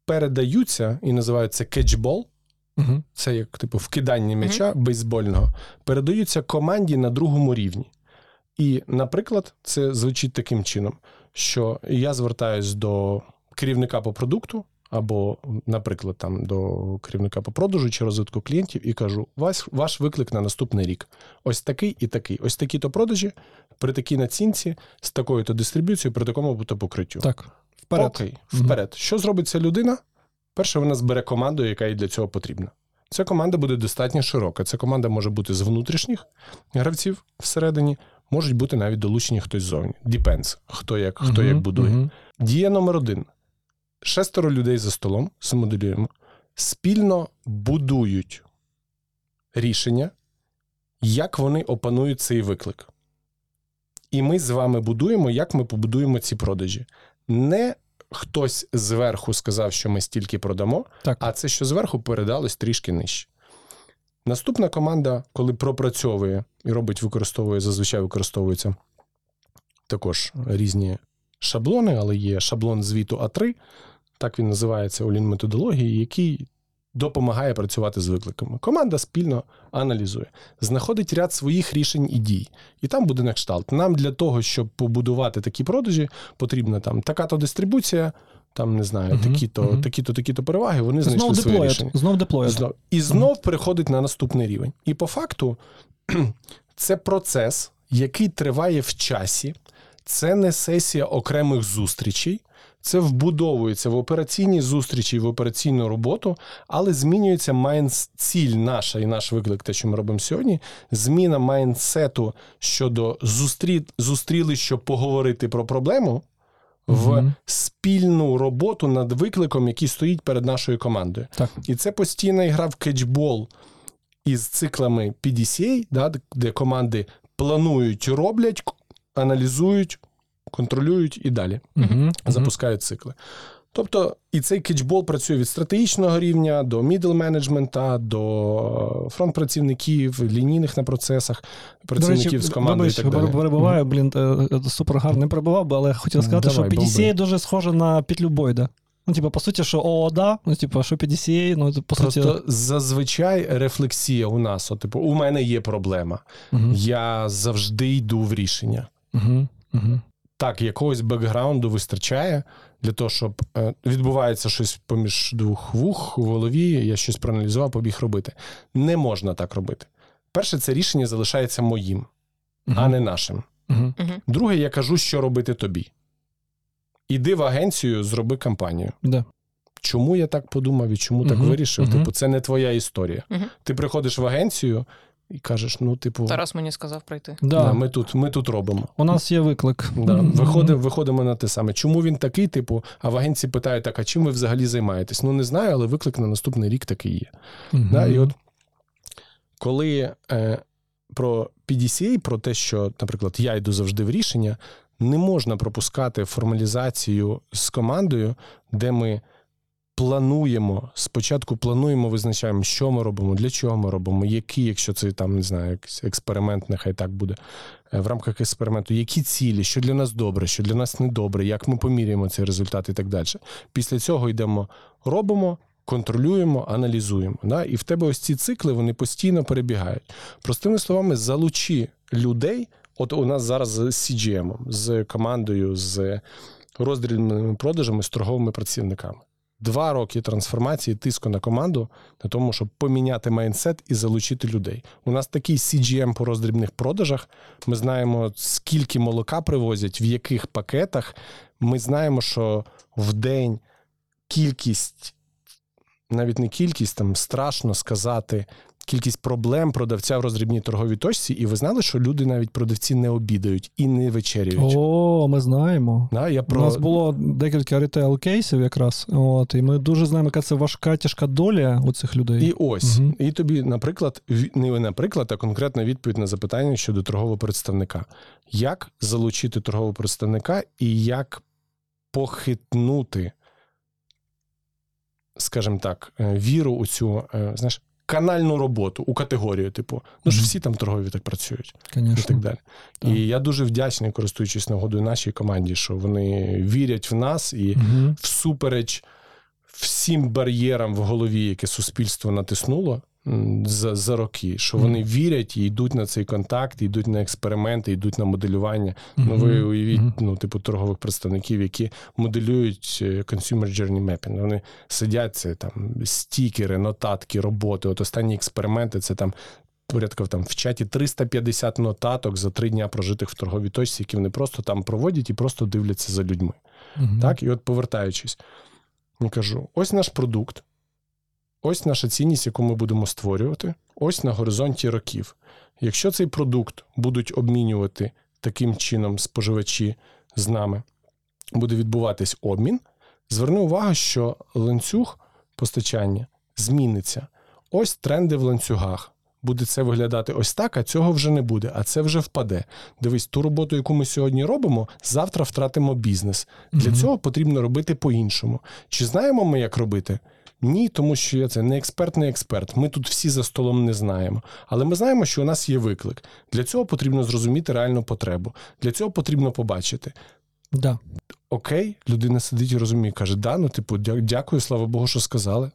передаються і називаються кетчбол. Це як типу вкидання м'яча бейсбольного. Передаються команді на другому рівні. І, наприклад, це звучить таким чином, що я звертаюсь до керівника по продукту або, наприклад, там до керівника по продажу чи розвитку клієнтів і кажу: "Ваш виклик на наступний рік. Ось такий і такий. Ось такі-то продажі, при такій націнці, з такою-то дистриб'юцією, при такому-то покриттю". Так. Вперед. Окей, вперед. Що зробить ця людина? Перше, вона збере команду, яка їй для цього потрібна. Ця команда буде достатньо широка. Ця команда може бути з внутрішніх гравців всередині, можуть бути навіть долучені хтось ззовні. Depends, хто як будує. Дія номер 1. 6 людей за столом, самоделюємо, спільно будують рішення, як вони опанують цей виклик. І ми з вами будуємо, як ми побудуємо ці продажі. Не хтось зверху сказав, що ми стільки продамо, так, а це, що зверху, передалось трішки нижче. Наступна команда, коли пропрацьовує і робить, використовує, зазвичай використовуються також різні шаблони, але є шаблон звіту А3, так він називається у Лін-методології, який допомагає працювати з викликами. Команда спільно аналізує, знаходить ряд своїх рішень і дій. І там буде на кшталт: нам для того, щоб побудувати такі продажі, потрібна там така-то дистрибуція, там, не знаю, такі-то переваги, вони знайшли знов свої рішення. Знов деплоїт. І знов переходить на наступний рівень. І по факту це процес, який триває в часі, це не сесія окремих зустрічей, це вбудовується в операційні зустрічі, в операційну роботу, але змінюється ціль наша і наш виклик, те, що ми робимо сьогодні, зміна майндсету щодо зустріли, щоб поговорити про проблему, в спільну роботу над викликом, який стоїть перед нашою командою. Так. І це постійна гра в кетчбол із циклами PDCA, да, де команди планують, роблять, аналізують, контролюють і далі запускають цикли. Тобто і цей кетчбол працює від стратегічного рівня до мідл-менеджмента, до фронт-працівників, лінійних на процесах, працівників з командою і так далі. Перебуваю, супер гарно перебував би, але хотів сказати, що PDCA дуже схоже на петлю Бойда. Ну, типу, по суті, що OODA, ну, типу, що PDCA, ну, по суті... Просто зазвичай рефлексія у нас, от, типу, у мене є проблема, я завжди йду в рішення. Так, якогось бекграунду вистачає для того, щоб відбувається щось поміж двох вух у голові, я щось проаналізував, побіг робити. Не можна так робити. Перше, це рішення залишається моїм, а не нашим. Друге, я кажу, що робити тобі. Іди в агенцію, зроби кампанію. Да. Чому я так подумав і чому так вирішив? Типу, це не твоя історія. Ти приходиш в агенцію і кажеш, ну, типу... Тарас мені сказав прийти. Да. Да, ми тут робимо. У нас є виклик. Да. Виходимо на те саме. Чому він такий, типу, а в агенції питають, так, а чим ви взагалі займаєтесь? Ну, не знаю, але виклик на наступний рік такий є. Да? І от, коли про PDCA, про те, що, наприклад, я йду завжди в рішення, не можна пропускати формалізацію з командою, де ми спочатку плануємо, визначаємо, що ми робимо, для чого ми робимо, які, якщо це там, не знаю, експеримент, нехай так буде, в рамках експерименту, які цілі, що для нас добре, що для нас недобре, як ми поміряємо цей результат і так далі. Після цього йдемо, робимо, контролюємо, аналізуємо. Да? І в тебе ось ці цикли, вони постійно перебігають. Простими словами, залучи людей. От у нас зараз з CGM, з командою, з роздільними продажами, з торговими працівниками. 2 роки трансформації тиску на команду на тому, щоб поміняти майндсет і залучити людей. У нас такий CGM по роздрібних продажах. Ми знаємо, скільки молока привозять, в яких пакетах. Ми знаємо, що в день кількість, навіть не кількість, там страшно сказати, кількість проблем продавця в роздрібній торговій точці. І ви знали, що люди, навіть продавці, не обідають і не вечеряють? О, ми знаємо. Да, У нас було декілька ритейл-кейсів якраз. От, і ми дуже знаємо, яка це важка, тяжка доля у цих людей. І ось. Угу. І тобі, наприклад, не наприклад, а конкретна відповідь на запитання щодо торгового представника. Як залучити торгового представника і як похитнути, скажімо так, віру у цю, знаєш, канальну роботу у категорію, типу, ну ж всі там торгові так працюють. Конечно. І так далі. Так. І я дуже вдячний, користуючись нагодою нашій команді, що вони вірять в нас і всупереч всім бар'єрам в голові, яке суспільство натиснуло за роки, що вони вірять і йдуть на цей контакт, йдуть на експерименти, йдуть на моделювання. Ну ви уявіть, ну, типу, торгових представників, які моделюють Consumer Journey Mapping. Вони сидять, це там стікери, нотатки, роботи. От останні експерименти, це там порядков там в чаті 350 нотаток за 3 дні прожитих в торговій точці, які вони просто там проводять і просто дивляться за людьми. Так? І от повертаючись, я кажу, ось наш продукт, ось наша цінність, яку ми будемо створювати, ось на горизонті років. Якщо цей продукт будуть обмінювати таким чином споживачі з нами, буде відбуватись обмін, зверни увагу, що ланцюг постачання зміниться. Ось тренди в ланцюгах. Буде це виглядати ось так, а цього вже не буде, а це вже впаде. Дивись, ту роботу, яку ми сьогодні робимо, завтра втратимо бізнес. Для цього потрібно робити по-іншому. Чи знаємо ми, як робити? Ні, тому що я це не експерт. Ми тут всі за столом не знаємо. Але ми знаємо, що у нас є виклик. Для цього потрібно зрозуміти реальну потребу. Для цього потрібно побачити. Да. Окей, людина сидить і розуміє, каже, да, ну, типу, дякую, слава Богу, що сказали.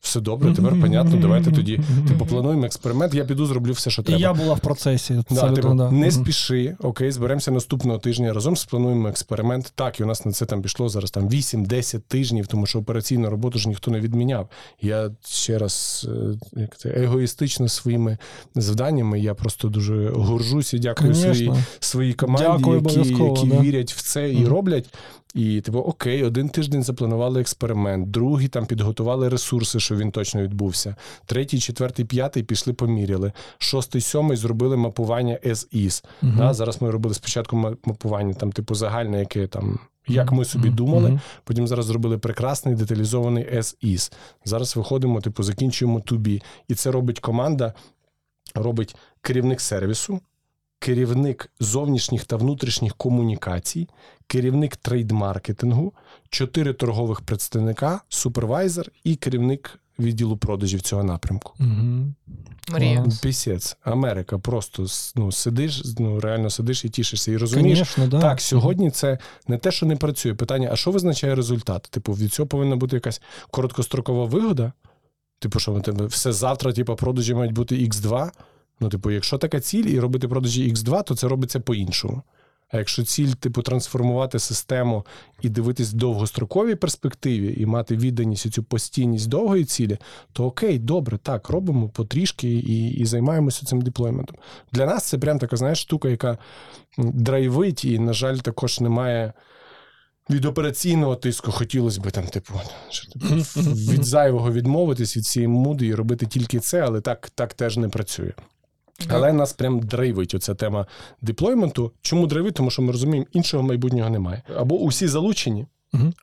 Все добре, тепер понятно, давайте тоді типу, плануємо експеримент, я піду, зроблю все, що треба. І я була в процесі. Да, типу, не спіши, окей, зберемося наступного тижня, разом сплануємо експеримент. Так, і у нас на це там пішло зараз там 8-10 тижнів, тому що операційну роботу ж ніхто не відміняв. Я ще раз егоїстично своїми завданнями, я просто дуже горжусь і дякую своїй команді, які да. вірять в це і роблять. І, типу, окей, 1 тиждень запланували експеримент, 2-й там підготували ресурси, що він точно відбувся, 3-й, 4-й, 5-й пішли поміряли, 6-й, 7-й зробили мапування as-is. Да, зараз ми робили спочатку мапування, там, типу, загальне, яке там, як ми собі думали, потім зараз зробили прекрасний деталізований as-is. Зараз виходимо, типу, закінчуємо to be. І це робить команда, робить керівник сервісу, керівник зовнішніх та внутрішніх комунікацій, керівник трейд-маркетингу, 4 торгових представника, супервайзер і керівник відділу продажів цього напрямку. Марія. Пісець. Америка. Просто сидиш, реально сидиш і тішишся. І розумієш, конечно, да. Так, сьогодні це не те, що не працює. Питання, а що визначає результат? Типу, від цього повинна бути якась короткострокова вигода? Типу, що все завтра типу, продажі мають бути X2? Ну, типу, якщо така ціль і робити продажі X2, то це робиться по-іншому. А якщо ціль, типу, трансформувати систему і дивитись в довгостроковій перспективі, і мати відданість і цю постійність довгої цілі, то окей, добре, так, робимо потрішки і займаємося цим деплойментом. Для нас це прям така, знаєш, штука, яка драйвить, і, на жаль, також немає від операційного тиску. Хотілося б там, типу, від зайвого відмовитись від цієї муди і робити тільки це, але так теж не працює. Але нас прям драйвить оця тема деплойменту. Чому драйвить? Тому що ми розуміємо, іншого майбутнього немає. Або усі залучені,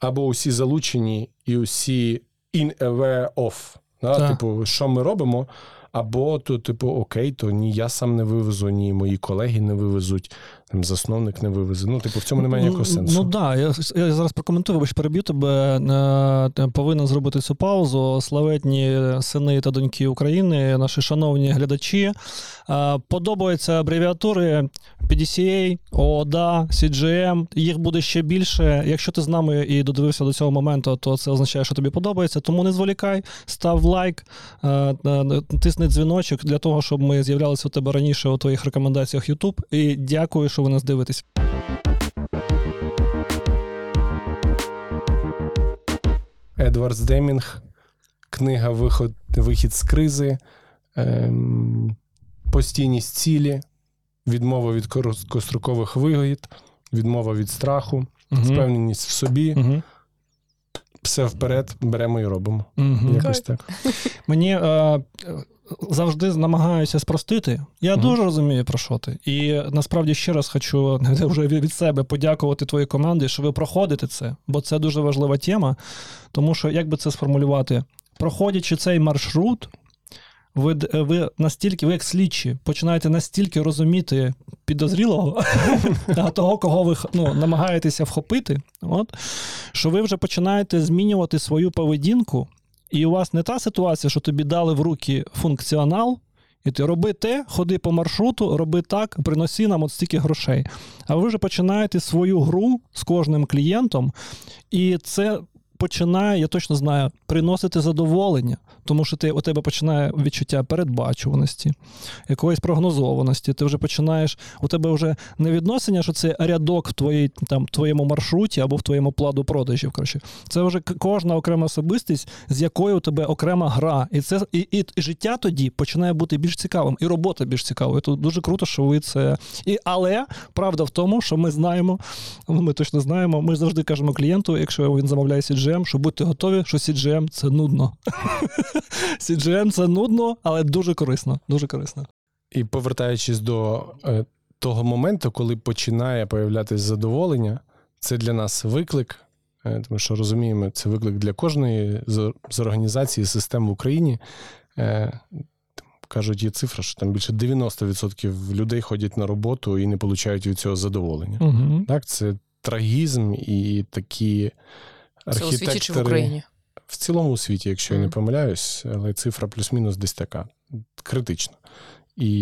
або усі залучені і усі in aware of. Да? Типу, що ми робимо? Або, то, типу, окей, то ні я сам не вивезу, ні мої колеги не вивезуть, там, засновник не вивезе. Ну, типу, в цьому немає ніякого сенсу. Ну, так, я зараз прокоментую, вибач, переб'ю тебе. Повинен зробити цю паузу. Славетні сини та доньки України, наші шановні глядачі. Подобаються абревіатури PDCA, OODA, CGM. Їх буде ще більше. Якщо ти з нами і додивився до цього моменту, то це означає, що тобі подобається. Тому не зволікай, став лайк, тисни дзвіночок для того, щоб ми з'являлися у тебе раніше у твоїх рекомендаціях YouTube. І дякую, що ви нас дивитесь. Едвард Демінг, книга «Вихід з кризи», постійність цілі, відмова від короткострокових вигод, відмова від страху, впевненість в собі. Все вперед, беремо і робимо. Якось так. Мені завжди намагаюся спростити. Я дуже розумію, про що ти. І насправді ще раз хочу вже від себе подякувати твоїй команді, що ви проходите це, бо це дуже важлива тема. Тому що, як би це сформулювати, проходячи цей маршрут, ви настільки, ви як слідчі, починаєте настільки розуміти підозрілого, того, кого ви намагаєтеся вхопити, що ви вже починаєте змінювати свою поведінку, і у вас не та ситуація, що тобі дали в руки функціонал, і ти роби те, ходи по маршруту, роби так, приноси нам от стільки грошей. А ви вже починаєте свою гру з кожним клієнтом, і це починає, я точно знаю, приносити задоволення, тому що у тебе починає відчуття передбачуваності, якоїсь прогнозованості. Ти вже починаєш, у тебе вже не відносення, що це рядок в твоєму маршруті або в твоєму плану продажів. Коротше. Це вже кожна окрема особистість, з якою у тебе окрема гра. І це і життя тоді починає бути більш цікавим, і робота більш цікавою. Тут дуже круто, що ви це. Але правда в тому, що ми знаємо, ми точно знаємо, ми завжди кажемо клієнту, якщо він замовляє CGM, що будьте готові, що CGM – це нудно. CGM – це нудно, але дуже корисно. Дуже корисно. І повертаючись до того моменту, коли починає появлятися задоволення, це для нас виклик, тому що розуміємо, це виклик для кожної з організації, систем в Україні. Кажуть, є цифра, що там більше 90% людей ходять на роботу і не отримують від цього задоволення. Угу. Так, це трагізм і такі... Це у світі чи в Україні? В цілому світі, якщо я не помиляюсь, але цифра плюс-мінус десь така. Критична. І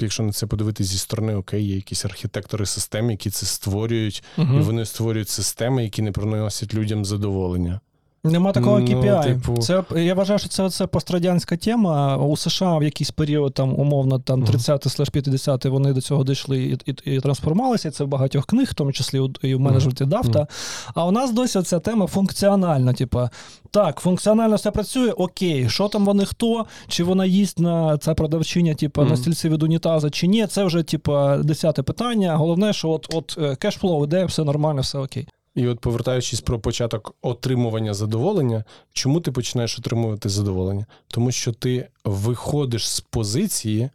якщо на це подивитися зі сторони, окей, є якісь архітектори систем, які це створюють, і вони створюють системи, які не приносять людям задоволення. Нема такого KPI. Це, я вважаю, що це пострадянська тема. У США в якийсь період, умовно, 30-50 вони до цього дійшли і трансформувалися. Це в багатьох книг, в тому числі і в менеджменті Дафта. А у нас досі ця тема функціональна. Типа, так, функціонально все працює, окей, що там вони хто, чи вона їсть на це продавчиня, на стільці від унітаза, чи ні. Це вже, 10-те питання. Головне, що от кешфлоу іде, все нормально, все окей. І от повертаючись про початок отримування задоволення, чому ти починаєш отримувати задоволення? Тому що ти виходиш з позиції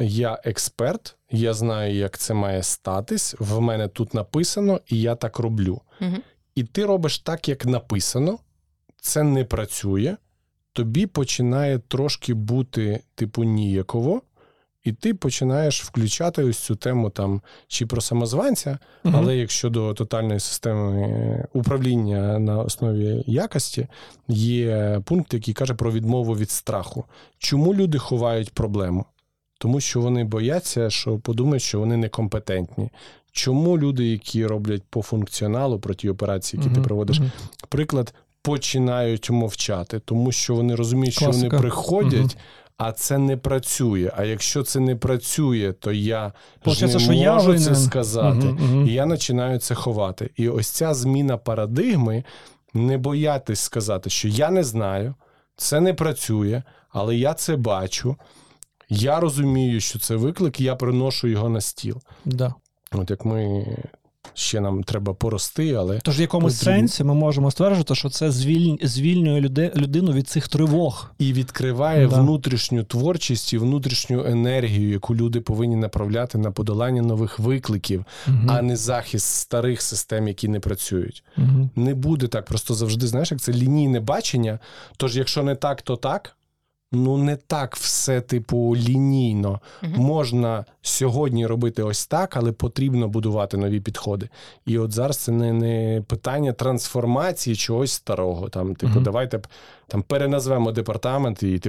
«я експерт, я знаю, як це має статись, в мене тут написано, і я так роблю». І ти робиш так, як написано, це не працює, тобі починає трошки бути ніяково, і ти починаєш включати ось цю тему чи про самозванця, але якщо до тотальної системи управління на основі якості, є пункт, який каже про відмову від страху. Чому люди ховають проблему? Тому що вони бояться, що подумають, що вони некомпетентні. Чому люди, які роблять по функціоналу про ті операції, які ти проводиш, приклад, починають мовчати, тому що вони розуміють, що вони приходять, а це не працює. А якщо це не працює, то я можу це сказати. І я починаю це ховати. І ось ця зміна парадигми, не боятись сказати, що я не знаю, це не працює, але я це бачу, я розумію, що це виклик, я приношу його на стіл. Да. От як ми... Ще нам треба порости, але... Тож в якомусь сенсі ми можемо стверджувати, що це звільнює людину від цих тривог. І відкриває внутрішню творчість і внутрішню енергію, яку люди повинні направляти на подолання нових викликів, а не захист старих систем, які не працюють. Не буде так. Просто завжди, знаєш, як це лінійне бачення. Тож якщо не так, то так. Не так все, лінійно. Можна сьогодні робити ось так, але потрібно будувати нові підходи. І от зараз це не питання трансформації чогось старого. Давайте переназвемо департамент і,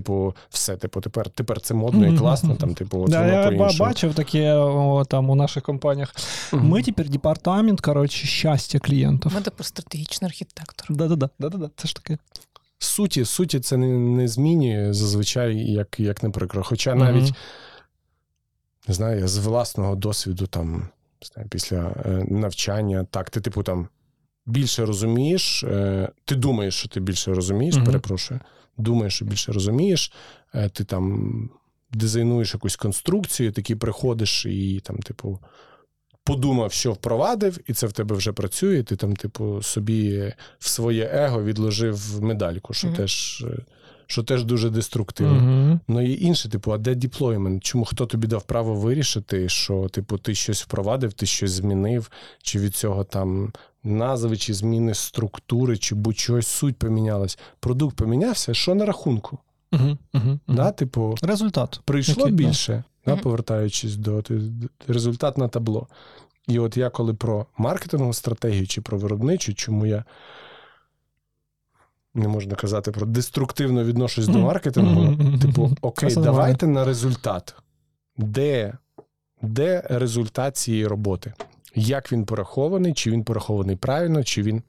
все, тепер це модно і класно. Я бачив таке у наших компаніях. Ми тепер департамент, щастя клієнтів. Ми тепер стратегічний архітектор. Да-да-да, це ж таке. Суті це не змінює зазвичай, як не прикро. Хоча навіть, не знаю, я з власного досвіду після навчання, так, ти більше розумієш, ти думаєш, що ти більше розумієш, думаєш, що більше розумієш, ти там дизайнуєш якусь конструкцію, такий приходиш і там, типу, подумав, що впровадив, і це в тебе вже працює, і ти там, типу, собі в своє его відложив медальку, що теж дуже деструктивно. Ну і інше, типу, а де деплоймент? Чому, хто тобі дав право вирішити, що, типу, ти щось впровадив, ти щось змінив, чи від цього там назви, чи зміни структури, чи будь-чогось, суть помінялась. Продукт помінявся, що на рахунку? Да, типу, результат. Прийшло більше, да, повертаючись до результат на табло. І от я коли про маркетингову стратегію, чи про виробничу, чому я не можна казати про деструктивно відношусь до маркетингу, типу, окей, давайте на результат. Де результат цієї роботи? Як він порахований, чи він порахований правильно, чи він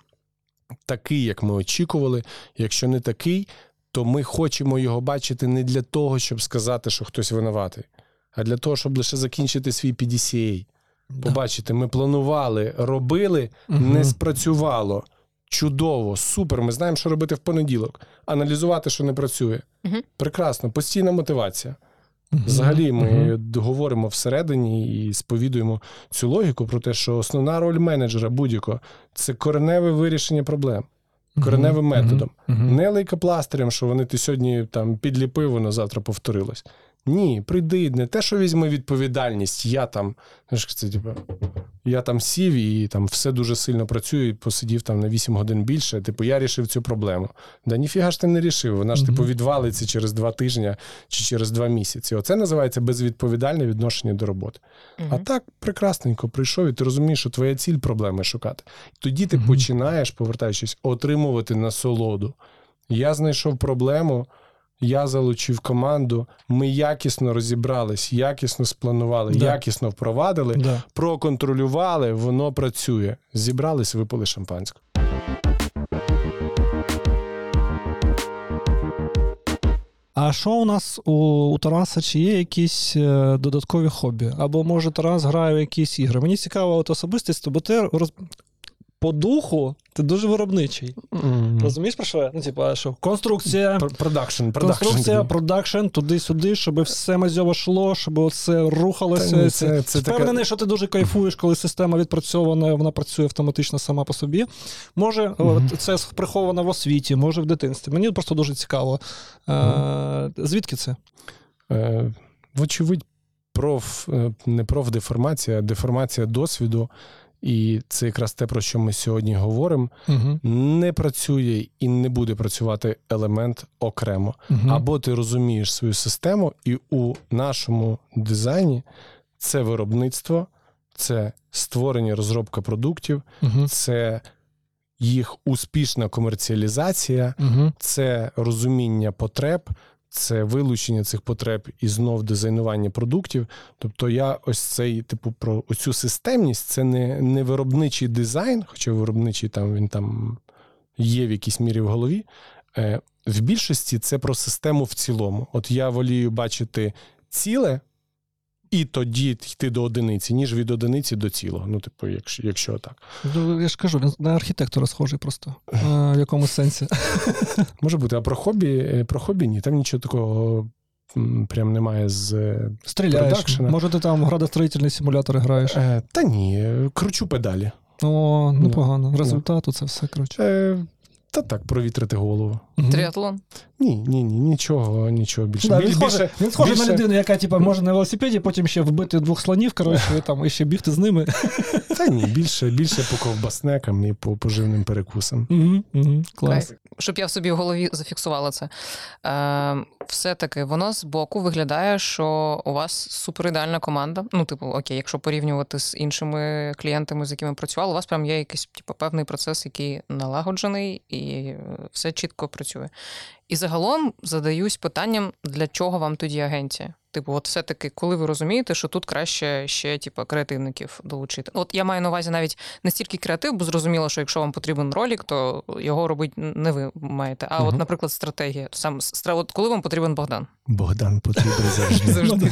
такий, як ми очікували. Якщо не такий, то ми хочемо його бачити не для того, щоб сказати, що хтось винуватий, а для того, щоб лише закінчити свій PDCA. Побачити, ми планували, робили, не спрацювало. Чудово, супер, ми знаємо, що робити в понеділок. Аналізувати, що не працює. Прекрасно, постійна мотивація. Взагалі ми говоримо всередині і сповідуємо цю логіку про те, що основна роль менеджера будь-якого – це кореневе вирішення проблем. Кореневим методом. Не лейкопластирем, що вони ти сьогодні там підліпив, воно завтра повторилось. Ні, прийди, не те, що візьми відповідальність. Я там, знаєш, це, типу, я там сів і там все дуже сильно працюю, і посидів там на 8 годин більше, типу, я рішив цю проблему. Да ніфіга ж ти не рішив, вона ж, типу, відвалиться через 2 тижні чи через 2 місяці. Оце називається безвідповідальне відношення до роботи. А так, прекрасненько прийшов, і ти розумієш, що твоя ціль – проблеми шукати. Тоді ти починаєш, повертаючись, отримувати насолоду. Я знайшов проблему, я залучив команду, ми якісно розібрались, якісно спланували, якісно впровадили, проконтролювали, воно працює. Зібрались, випили шампанське. А що у нас у Тараса? Чи є якісь додаткові хобі? Або, може, Тарас грає в якісь ігри? Мені цікаво от особистість, бо ти по духу ти дуже виробничий. Розумієш, про що я? Ну, типа, що конструкція, продакшн, туди-сюди, щоб все мазьово йшло, щоб все рухалося. Впевнений, що ти дуже кайфуєш, коли система відпрацьована, вона працює автоматично сама по собі. Може, це приховано в освіті, може, в дитинстві. Мені просто дуже цікаво. Звідки це? Вочевидь, профдеформація, а деформація досвіду. І це якраз те, про що ми сьогодні говоримо, не працює і не буде працювати елемент окремо. Або ти розумієш свою систему, і у нашому дизайні це виробництво, це створення, розробка продуктів, це їх успішна комерціалізація, це розуміння потреб, це вилучення цих потреб і знов дизайнування продуктів. Тобто я ось цей, типу, про оцю системність, це не виробничий дизайн, хоча виробничий там він там є в якійсь мірі в голові. В більшості це про систему в цілому. От я волію бачити ціле і тоді йти до одиниці, ніж від одиниці до цілого. Ну, типу, якщо так. Я ж кажу, він на архітектора схожий просто. В якому сенсі? Може бути. А про хобі ні. Там нічого такого прям немає з продакшена. Може, ти там градостроїтельні симулятори граєш? Та ні. Кручу педалі. О, непогано. Результат у це все круче. Та так, провітрити голову. Триатлон? Ні, нічого більше. Да, він схожий на людину, яка типу, може на велосипеді, потім ще вбити 2 слонів, коротше, там, і ще бігти з ними. Та ні, більше по ковбаснекам і по поживним перекусам. Клас. Щоб я в собі в голові зафіксувала це. Все-таки воно з боку виглядає, що у вас суперідеальна команда. Ну, типу, окей, якщо порівнювати з іншими клієнтами, з якими працювали, у вас прям є якийсь типу, певний процес, який налагоджений, і все чітко працює. І загалом задаюсь питанням, для чого вам тоді агенція? Типу, от все-таки, коли ви розумієте, що тут краще ще, типу, креативників долучити? От я маю на увазі навіть не стільки креатив, бо зрозуміло, що якщо вам потрібен ролик, то його робити не ви маєте. А от, наприклад, стратегія. От коли вам потрібен Богдан? Богдан потрібен завжди.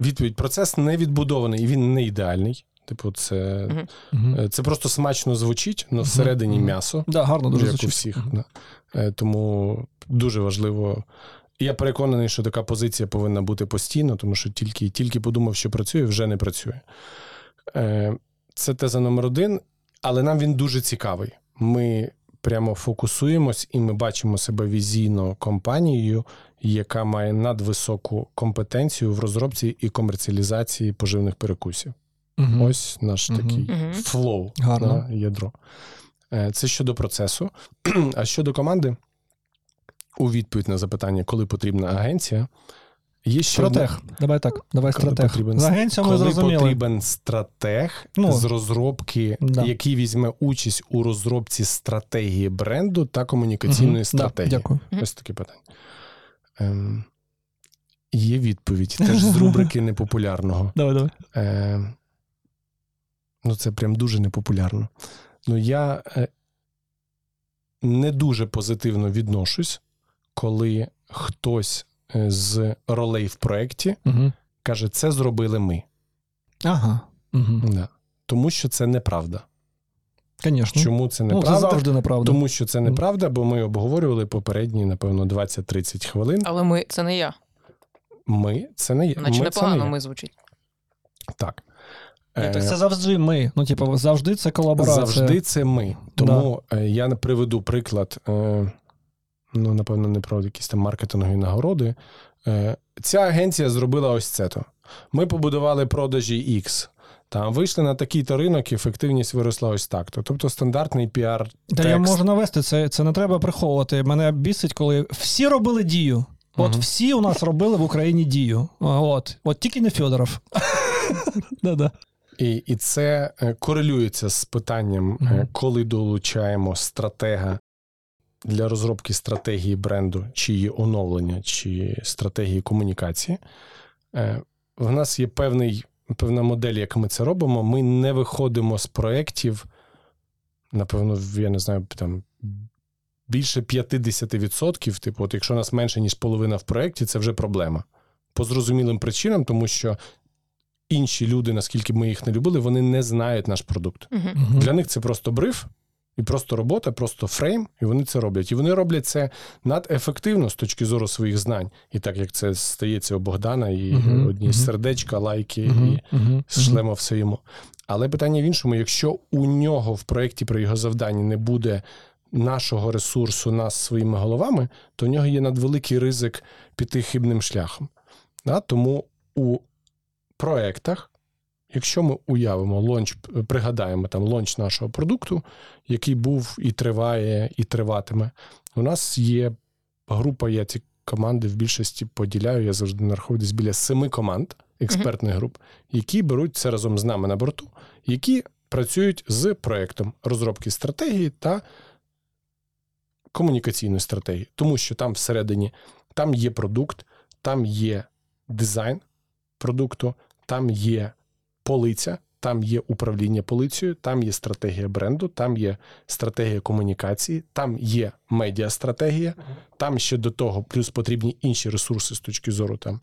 Відповідь. Процес не відбудований, він не ідеальний. Типу, це просто смачно звучить, але всередині м'ясо. Да, гарно дуже звучить. Як у всіх. Да. Тому дуже важливо. Я переконаний, що така позиція повинна бути постійно, тому що тільки подумав, що працює, вже не працює. Це теза номер 1, але нам він дуже цікавий. Ми прямо фокусуємось і ми бачимо себе візійно компанією, яка має надвисоку компетенцію в розробці і комерціалізації поживних перекусів. Uh-huh. Ось наш такий флоу, да, ядро. Це щодо процесу. А щодо команди, у відповідь на запитання, коли потрібна агенція, є ще стратег. Давай стратег. З агенцією ми зрозуміли. Коли потрібен стратег з розробки, який візьме участь у розробці стратегії бренду та комунікаційної стратегії. Да, дякую. Ось таке питання. Є відповідь, теж з рубрики непопулярного. Давай. Це прям дуже непопулярно. Я не дуже позитивно відношусь, коли хтось з ролей в проєкті каже, це зробили ми. Ага. Да. Тому що це неправда. Конечно. Чому це неправда? Це завжди неправда. Тому що це неправда, бо ми обговорювали попередні, напевно, 20-30 хвилин. Але ми – це не я. Ми – це не я. Значить, непогано ми звучить. Так. Так це завжди ми. Завжди це колаборація. Завжди це ми. Тому я приведу приклад, напевно, не про якісь там маркетингові нагороди. Ця агенція зробила ось це то. Ми побудували продажі X. Там вийшли на такий-то ринок, ефективність виросла ось так-то. Тобто стандартний піар-текст. Та я можу навести, це не треба приховувати. Мене бісить, коли всі робили дію. Всі у нас робили в Україні дію. От тільки не Фьодоров. Да-да. І це корелюється з питанням, коли долучаємо стратега для розробки стратегії бренду, чи її оновлення, чи стратегії комунікації. В нас є певна модель, як ми це робимо. Ми не виходимо з проєктів, напевно, я не знаю, там більше 50%. Якщо нас менше, ніж половина в проєкті, це вже проблема. По зрозумілим причинам, тому що інші люди, наскільки б ми їх не любили, вони не знають наш продукт. Для них це просто бриф, і просто робота, просто фрейм, і вони це роблять. І вони роблять це надефективно з точки зору своїх знань. І так, як це стається у Богдана, і одні сердечка, лайки, і шлема все йому. Але питання в іншому, якщо у нього в проєкті при його завданні не буде нашого ресурсу, нас своїми головами, то в нього є надвеликий ризик піти хибним шляхом. Тому у проєктах, якщо ми уявимо пригадаємо там лонч нашого продукту, який був і триває, і триватиме. У нас є група, я ці команди в більшості поділяю, я завжди нарахую десь біля 7 команд, експертних груп, які беруть це разом з нами на борту, які працюють з проєктом розробки стратегії та комунікаційної стратегії. Тому що там всередині, там є продукт, там є дизайн продукту, там є полиця, там є управління полицею, там є стратегія бренду, там є стратегія комунікації, там є медіа-стратегія, там ще до того плюс потрібні інші ресурси з точки зору там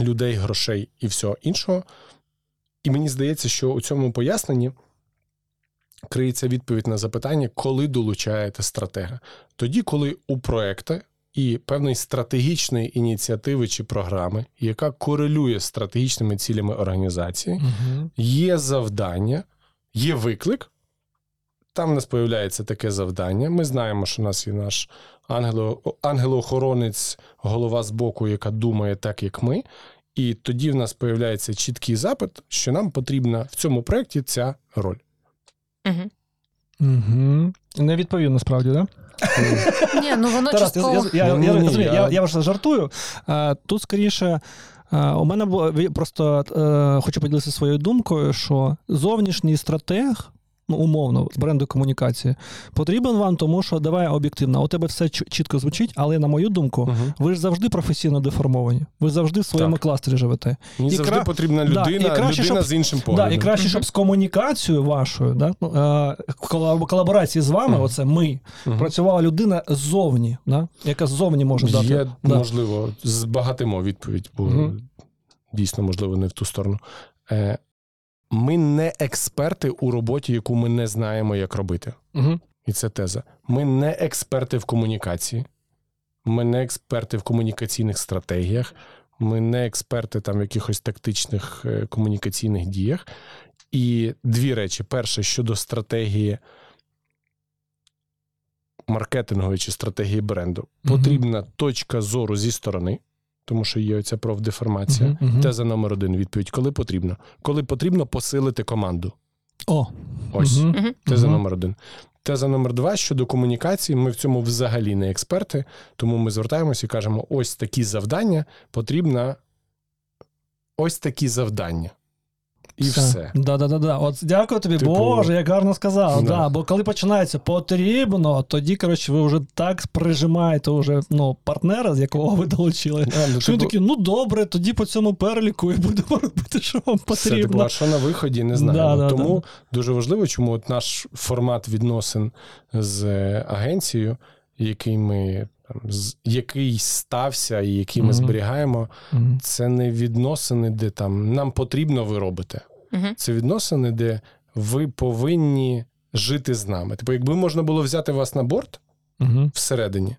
людей, грошей і всього іншого. І мені здається, що у цьому поясненні криється відповідь на запитання, коли долучаєте стратега. Тоді, коли у проєкти і певної стратегічної ініціативи чи програми, яка корелює з стратегічними цілями організації, є завдання, є виклик, там в нас появляється таке завдання, ми знаємо, що у нас є наш ангел-охоронець, голова збоку, яка думає так, як ми, і тоді в нас появляється чіткий запит, що нам потрібна в цьому проєкті ця роль. Не відповів насправді, так? Да? Ні, воно частково. Я вже жартую. Тут, скоріше, у мене було, просто хочу поділитися своєю думкою, що зовнішній стратег, умовно, бренду комунікації, потрібен вам, тому що, давай об'єктивно, у тебе все чітко звучить, але, на мою думку, ви ж завжди професійно деформовані. Ви завжди в своєму кластері живете. І завжди потрібна людина, людина з іншим поглядом. І краще, щоб з комунікацією вашою, колаборації з вами, оце ми, працювала людина ззовні, яка ззовні може дати. Є, можливо, збагатимо відповідь, бо дійсно, можливо, не в ту сторону. ми не експерти у роботі, яку ми не знаємо, як робити. Угу. І це теза. Ми не експерти в комунікації. Ми не експерти в комунікаційних стратегіях. Ми не експерти там в якихось тактичних комунікаційних діях. І дві речі. Перше, щодо стратегії маркетингової чи стратегії бренду. Потрібна точка зору зі сторони, тому що є оця профдеформація. Теза номер один. Відповідь. Коли потрібно? Коли потрібно посилити команду. Ось. Теза номер один. Теза номер два. Щодо комунікації. Ми в цьому взагалі не експерти, тому ми звертаємося і кажемо, ось такі завдання потрібно. Ось такі завдання. І все. Да. От дякую тобі, типу... Боже, як гарно сказав. Да, бо коли починається потрібно, тоді, коротше, ви вже так прижимаєте уже, партнера, з якого ви долучили. Що він такий, добре, тоді по цьому переліку і будемо робити, що вам потрібно. Все, а що на виході, не знаю. Тому дуже важливо, чому от наш формат відносин з агенцією, який ми... який стався і який ми зберігаємо, це не відносини, де там нам потрібно, ви робите. Це відносини, де ви повинні жити з нами. Тобто, якби можна було взяти вас на борт всередині,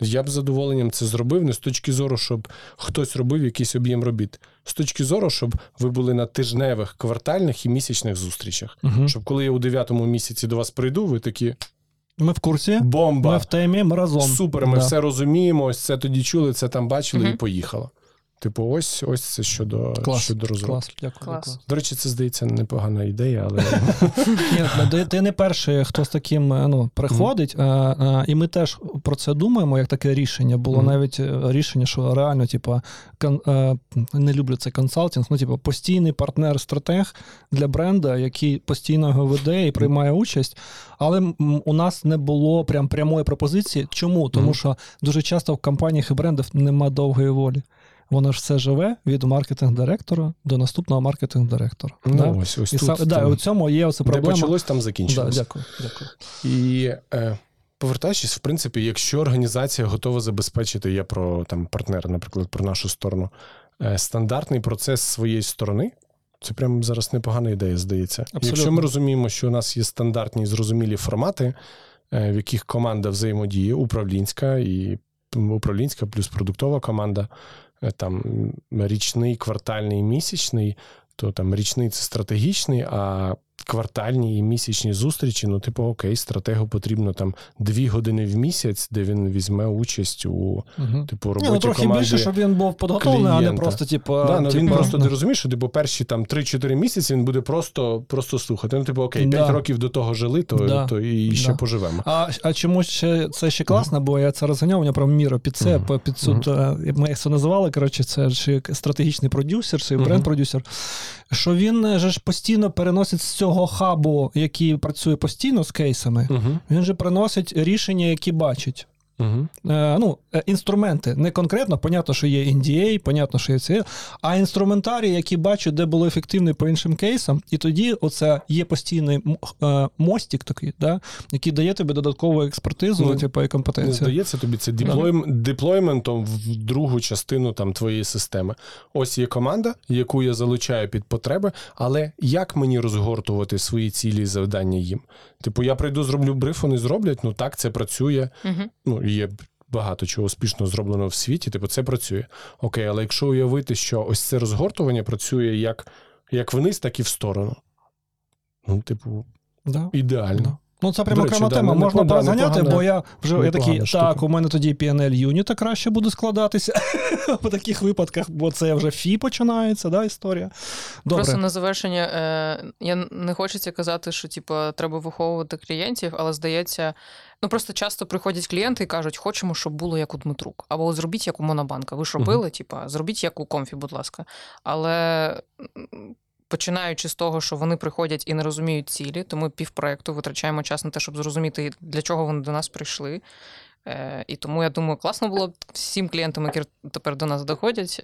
я б з задоволенням це зробив, не з точки зору, щоб хтось робив якийсь об'єм робіт. З точки зору, щоб ви були на тижневих, квартальних і місячних зустрічах. Щоб коли я у 9-му місяці до вас прийду, ви такі... Ми в курсі, бомба. Ми в темі, ми разом. Супер, ми все розуміємо, ось це тоді чули, це там бачили і поїхало. Типу, ось це щодо розробки. Клас. До речі, це, здається, непогана ідея, але... Ти не перший, хто з таким приходить, і ми теж про це думаємо, як таке рішення. Було навіть рішення, що реально, не люблю це консалтинг, постійний партнер-стратег для бренда, який постійно його веде і приймає участь. Але у нас не було прямої пропозиції. Чому? Тому що дуже часто в компаніях і брендах нема довгої волі. Воно ж все живе від маркетинг-директора до наступного маркетинг-директора. У цьому є оце проблема. Де почалось, там закінчилось. Дякую. І повертаючись, в принципі, якщо організація готова забезпечити, я про партнера, наприклад, про нашу сторону, стандартний процес своєї сторони, це прямо зараз непогана ідея, здається. Абсолютно. Якщо ми розуміємо, що у нас є стандартні і зрозумілі формати, в яких команда взаємодіє, управлінська плюс продуктова команда, там річний, квартальний, місячний, то там річний – це стратегічний, а квартальні і місячні зустрічі, окей, стратегу потрібно 2 години в місяць, де він візьме участь у, роботі команди. Трохи більше, щоб він був підготовлений, а не просто, він просто, ти розумієш, що, перші 3-4 місяці він буде просто слухати. 5 років до того жили, то і ще поживемо. А чому це ще класно, бо я це розганяв, у мене прям міра під це, під суд, ми це називали, коротше, це ж стратегічний продюсер, це бренд-продюсер, що він же постійно переносить з цього хабу, який працює постійно з кейсами, він же приносить рішення, які бачить. Інструменти. Не конкретно, понятно, що є NDA, понятно, що є це, а інструментарії, які бачать, де було ефективно по іншим кейсам, і тоді оце є постійний мостик такий, який дає тобі додаткову експертизу, і компетенцію. Не здається тобі це деплойментом в другу частину твоєї системи. Ось є команда, яку я залучаю під потреби, але як мені розгортувати свої цілі і завдання їм? Я прийду, зроблю бриф, вони зроблять, так це працює. Є багато чого успішно зроблено в світі, це працює. Окей, але якщо уявити, що ось це розгортування працює як вниз, так і в сторону. Ідеально. Да. Це прямо окрема тема. Можна розганяти, бо я вже такий, у мене тоді PNL юніта краще буде складатися по таких випадках, бо це вже фі починається, історія. Добре. Просто на завершення, я не хочеться казати, що треба виховувати клієнтів, але здається, просто часто приходять клієнти і кажуть, хочемо, щоб було як у Дмитрук, або зробіть як у Монобанка. Ви ж робили, зробіть як у Комфі, будь ласка. Але... починаючи з того, що вони приходять і не розуміють цілі, то ми півпроєкту витрачаємо час на те, щоб зрозуміти, для чого вони до нас прийшли. І тому, я думаю, класно було б всім клієнтам, які тепер до нас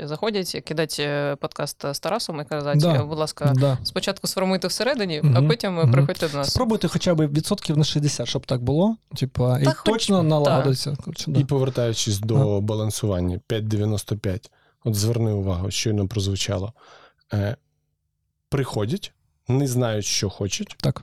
заходять, кидати подкаст з Тарасом і казати, будь ласка, спочатку сформуйте всередині, а потім приходьте до нас. Спробуйте хоча б 60%, щоб так було, і точно налагодиться. І повертаючись до балансування, 5,95, зверни увагу, щойно прозвучало. Приходять, не знають, що хочуть. Так.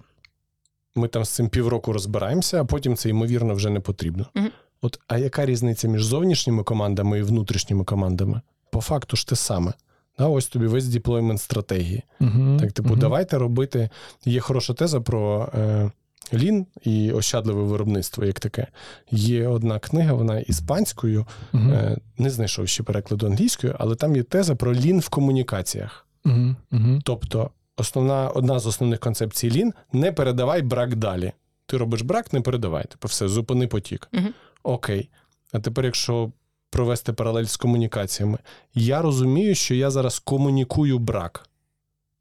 Ми там з цим півроку розбираємося, а потім це, ймовірно, вже не потрібно. Угу. От, а яка різниця між зовнішніми командами і внутрішніми командами? По факту ж те саме. Да, ось тобі весь деплоймент стратегії. Uh-huh, так, типу, uh-huh. Давайте робити... Є хороша теза про Лін і ощадливе виробництво, як таке. Є одна книга, вона іспанською, uh-huh. Не знайшов ще перекладу англійською, але там є теза про Лін в комунікаціях. Uh-huh, uh-huh. Тобто, одна з основних концепцій Лін – не передавай брак далі. Ти робиш брак, не передавай. Типу, все, зупини потік. Uh-huh. Окей. А тепер, якщо... провести паралель з комунікаціями. Я розумію, що я зараз комунікую брак.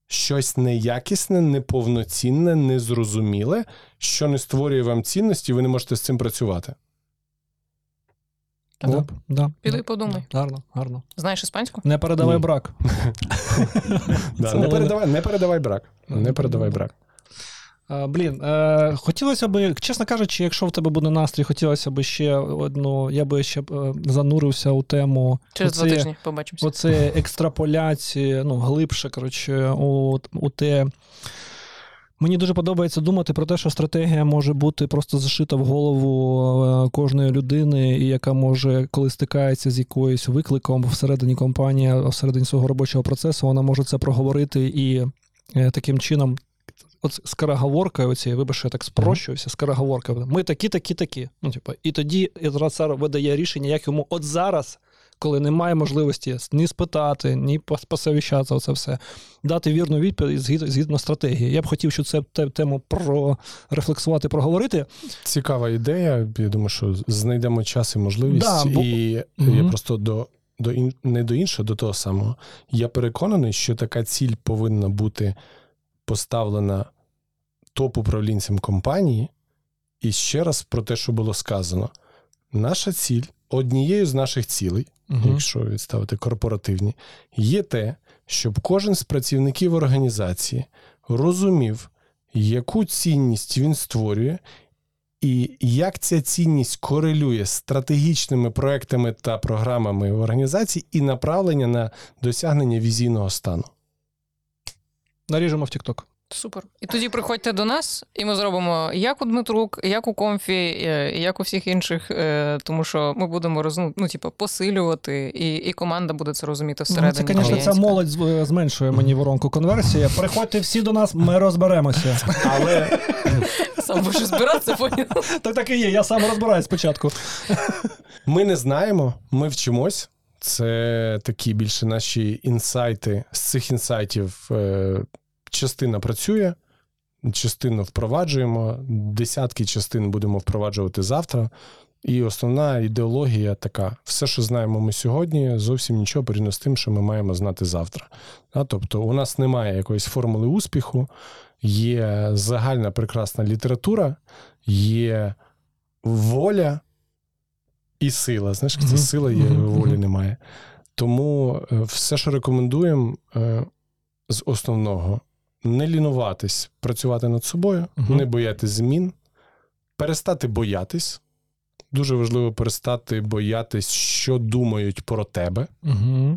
Щось неякісне, неповноцінне, незрозуміле, що не створює вам цінності, ви не можете з цим працювати. Так, да. Піди подумай. Гарно. Знаєш іспанську? Не передавай брак. Не передавай брак. Блін, хотілося б, чесно кажучи, якщо в тебе буде настрій, хотілося б ще одну, я би ще занурився у тему. Через 2 тижні побачимося. Оце екстраполяції, глибше, коротше, у те. Мені дуже подобається думати про те, що стратегія може бути просто зашита в голову кожної людини, і яка може, коли стикається з якоюсь викликом всередині компанії, всередині свого робочого процесу, вона може це проговорити і таким чином. От скороговорка оці, вибач, що я так спрощуюся, скороговорка. Ми такі. І тоді Ізрацар видає рішення, як йому от зараз, коли немає можливості ні спитати, ні посовіщатися, оце все, дати вірну відповідь згідно стратегії. Я б хотів, щоб це тему прорефлексувати, проговорити. Цікава ідея. Я думаю, що знайдемо час і можливість. Да, і я просто до того самого. Я переконаний, що така ціль повинна бути поставлена топ-управлінцям компанії. І ще раз про те, що було сказано. Наша ціль, однією з наших цілей, якщо відставити корпоративні, є те, щоб кожен з працівників організації розумів, яку цінність він створює, і як ця цінність корелює з стратегічними проектами та програмами в організації і направлення на досягнення візійного стану. Наріжемо в TikTok. Супер. І тоді приходьте до нас, і ми зробимо як у Дмитрук, як у Комфі, як у всіх інших, тому що ми будемо посилювати, і команда буде це розуміти всередині. Це, звісно, ця молодь зменшує мені воронку конверсії. Приходьте всі до нас, ми розберемося. Але... Сам будеш збиратися, поняв? Так і є, я сам розбираюсь спочатку. Ми не знаємо, ми вчимось. Це такі більше наші інсайти. З цих інсайтів частина працює, частину впроваджуємо, десятки частин будемо впроваджувати завтра. І основна ідеологія така. Все, що знаємо ми сьогодні, зовсім нічого порівняно з тим, що ми маємо знати завтра. Тобто у нас немає якоїсь формули успіху, є загальна прекрасна література, є воля, і сила. Знаєш, це сила є, волі немає. Тому все, що рекомендуємо з основного, не лінуватись, працювати над собою, не боятись змін, перестати боятись. Дуже важливо перестати боятись, що думають про тебе.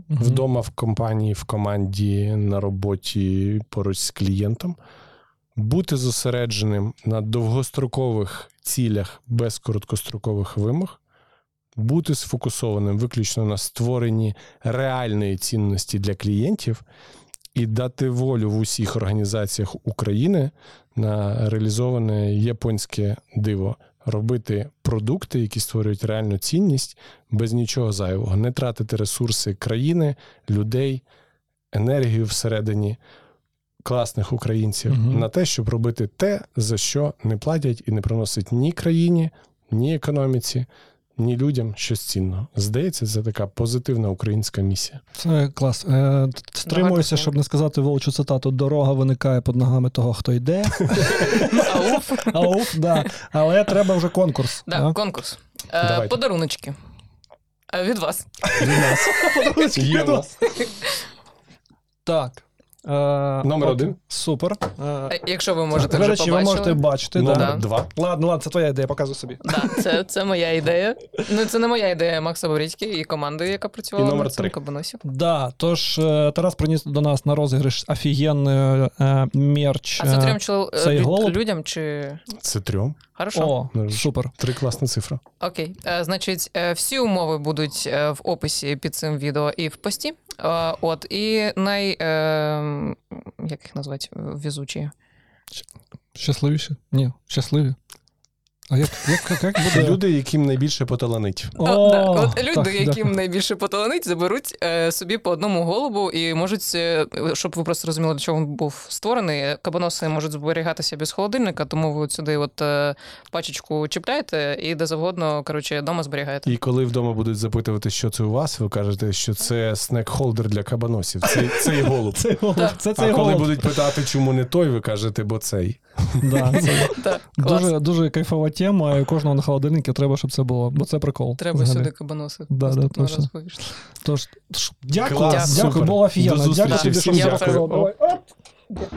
Вдома, в компанії, в команді, на роботі, поруч з клієнтом. Бути зосередженим на довгострокових цілях без короткострокових вимог. Бути сфокусованим виключно на створенні реальної цінності для клієнтів і дати волю в усіх організаціях України на реалізоване японське диво. Робити продукти, які створюють реальну цінність, без нічого зайвого. Не тратити ресурси країни, людей, енергію всередині класних українців на те, щоб робити те, за що не платять і не приносить ні країні, ні економіці, ні людям щось цінного. Здається, це така позитивна українська місія. Це клас. Стримуюся, щоб не сказати волчу цитату. Дорога виникає під ногами того, хто йде. Ауф, да. Але треба вже конкурс. Так, конкурс. Подаруночки. Від вас. Від нас. Подаруночки від вас. Так. Номер один. Супер. Якщо ви можете вже побачити. Ви можете бачити. Номер два. Ладно, це твоя ідея, показуй собі. Так, це моя ідея. Ну, це не моя ідея, Макса Боріцького і команди, яка працювала над цим Кабаносів. Так, тож Тарас приніс до нас на розіграш офігенний мерч. А це трьом людям чи... Це трьом. Хорошо. О, супер. Три класні цифри. Окей. Значить, всі умови будуть в описі під цим відео і в пості. От, і як їх назвати? Везучі. Щасливіші? Ні, щасливі. А як буде? Люди, яким найбільше поталанить. От люди, яким найбільше поталанить, заберуть собі по одному голубу і можуть, щоб ви просто розуміли, для чого він був створений, кабаноси можуть зберігатися без холодильника, тому ви сюди от пачечку чіпляєте і де завгодно, коротше, вдома зберігаєте. І коли вдома будуть запитувати, що це у вас, ви кажете, що це снек-холдер для кабаносів, цей голуб. А коли будуть питати, чому не той, ви кажете, бо цей. Дуже кайфова тема, і кожного на холодильнику треба, щоб це було, бо це прикол. Треба взагалі. Сюди кабаноси. Тож, дякую, було офігенно. Дякую, що ти розказав. Давай.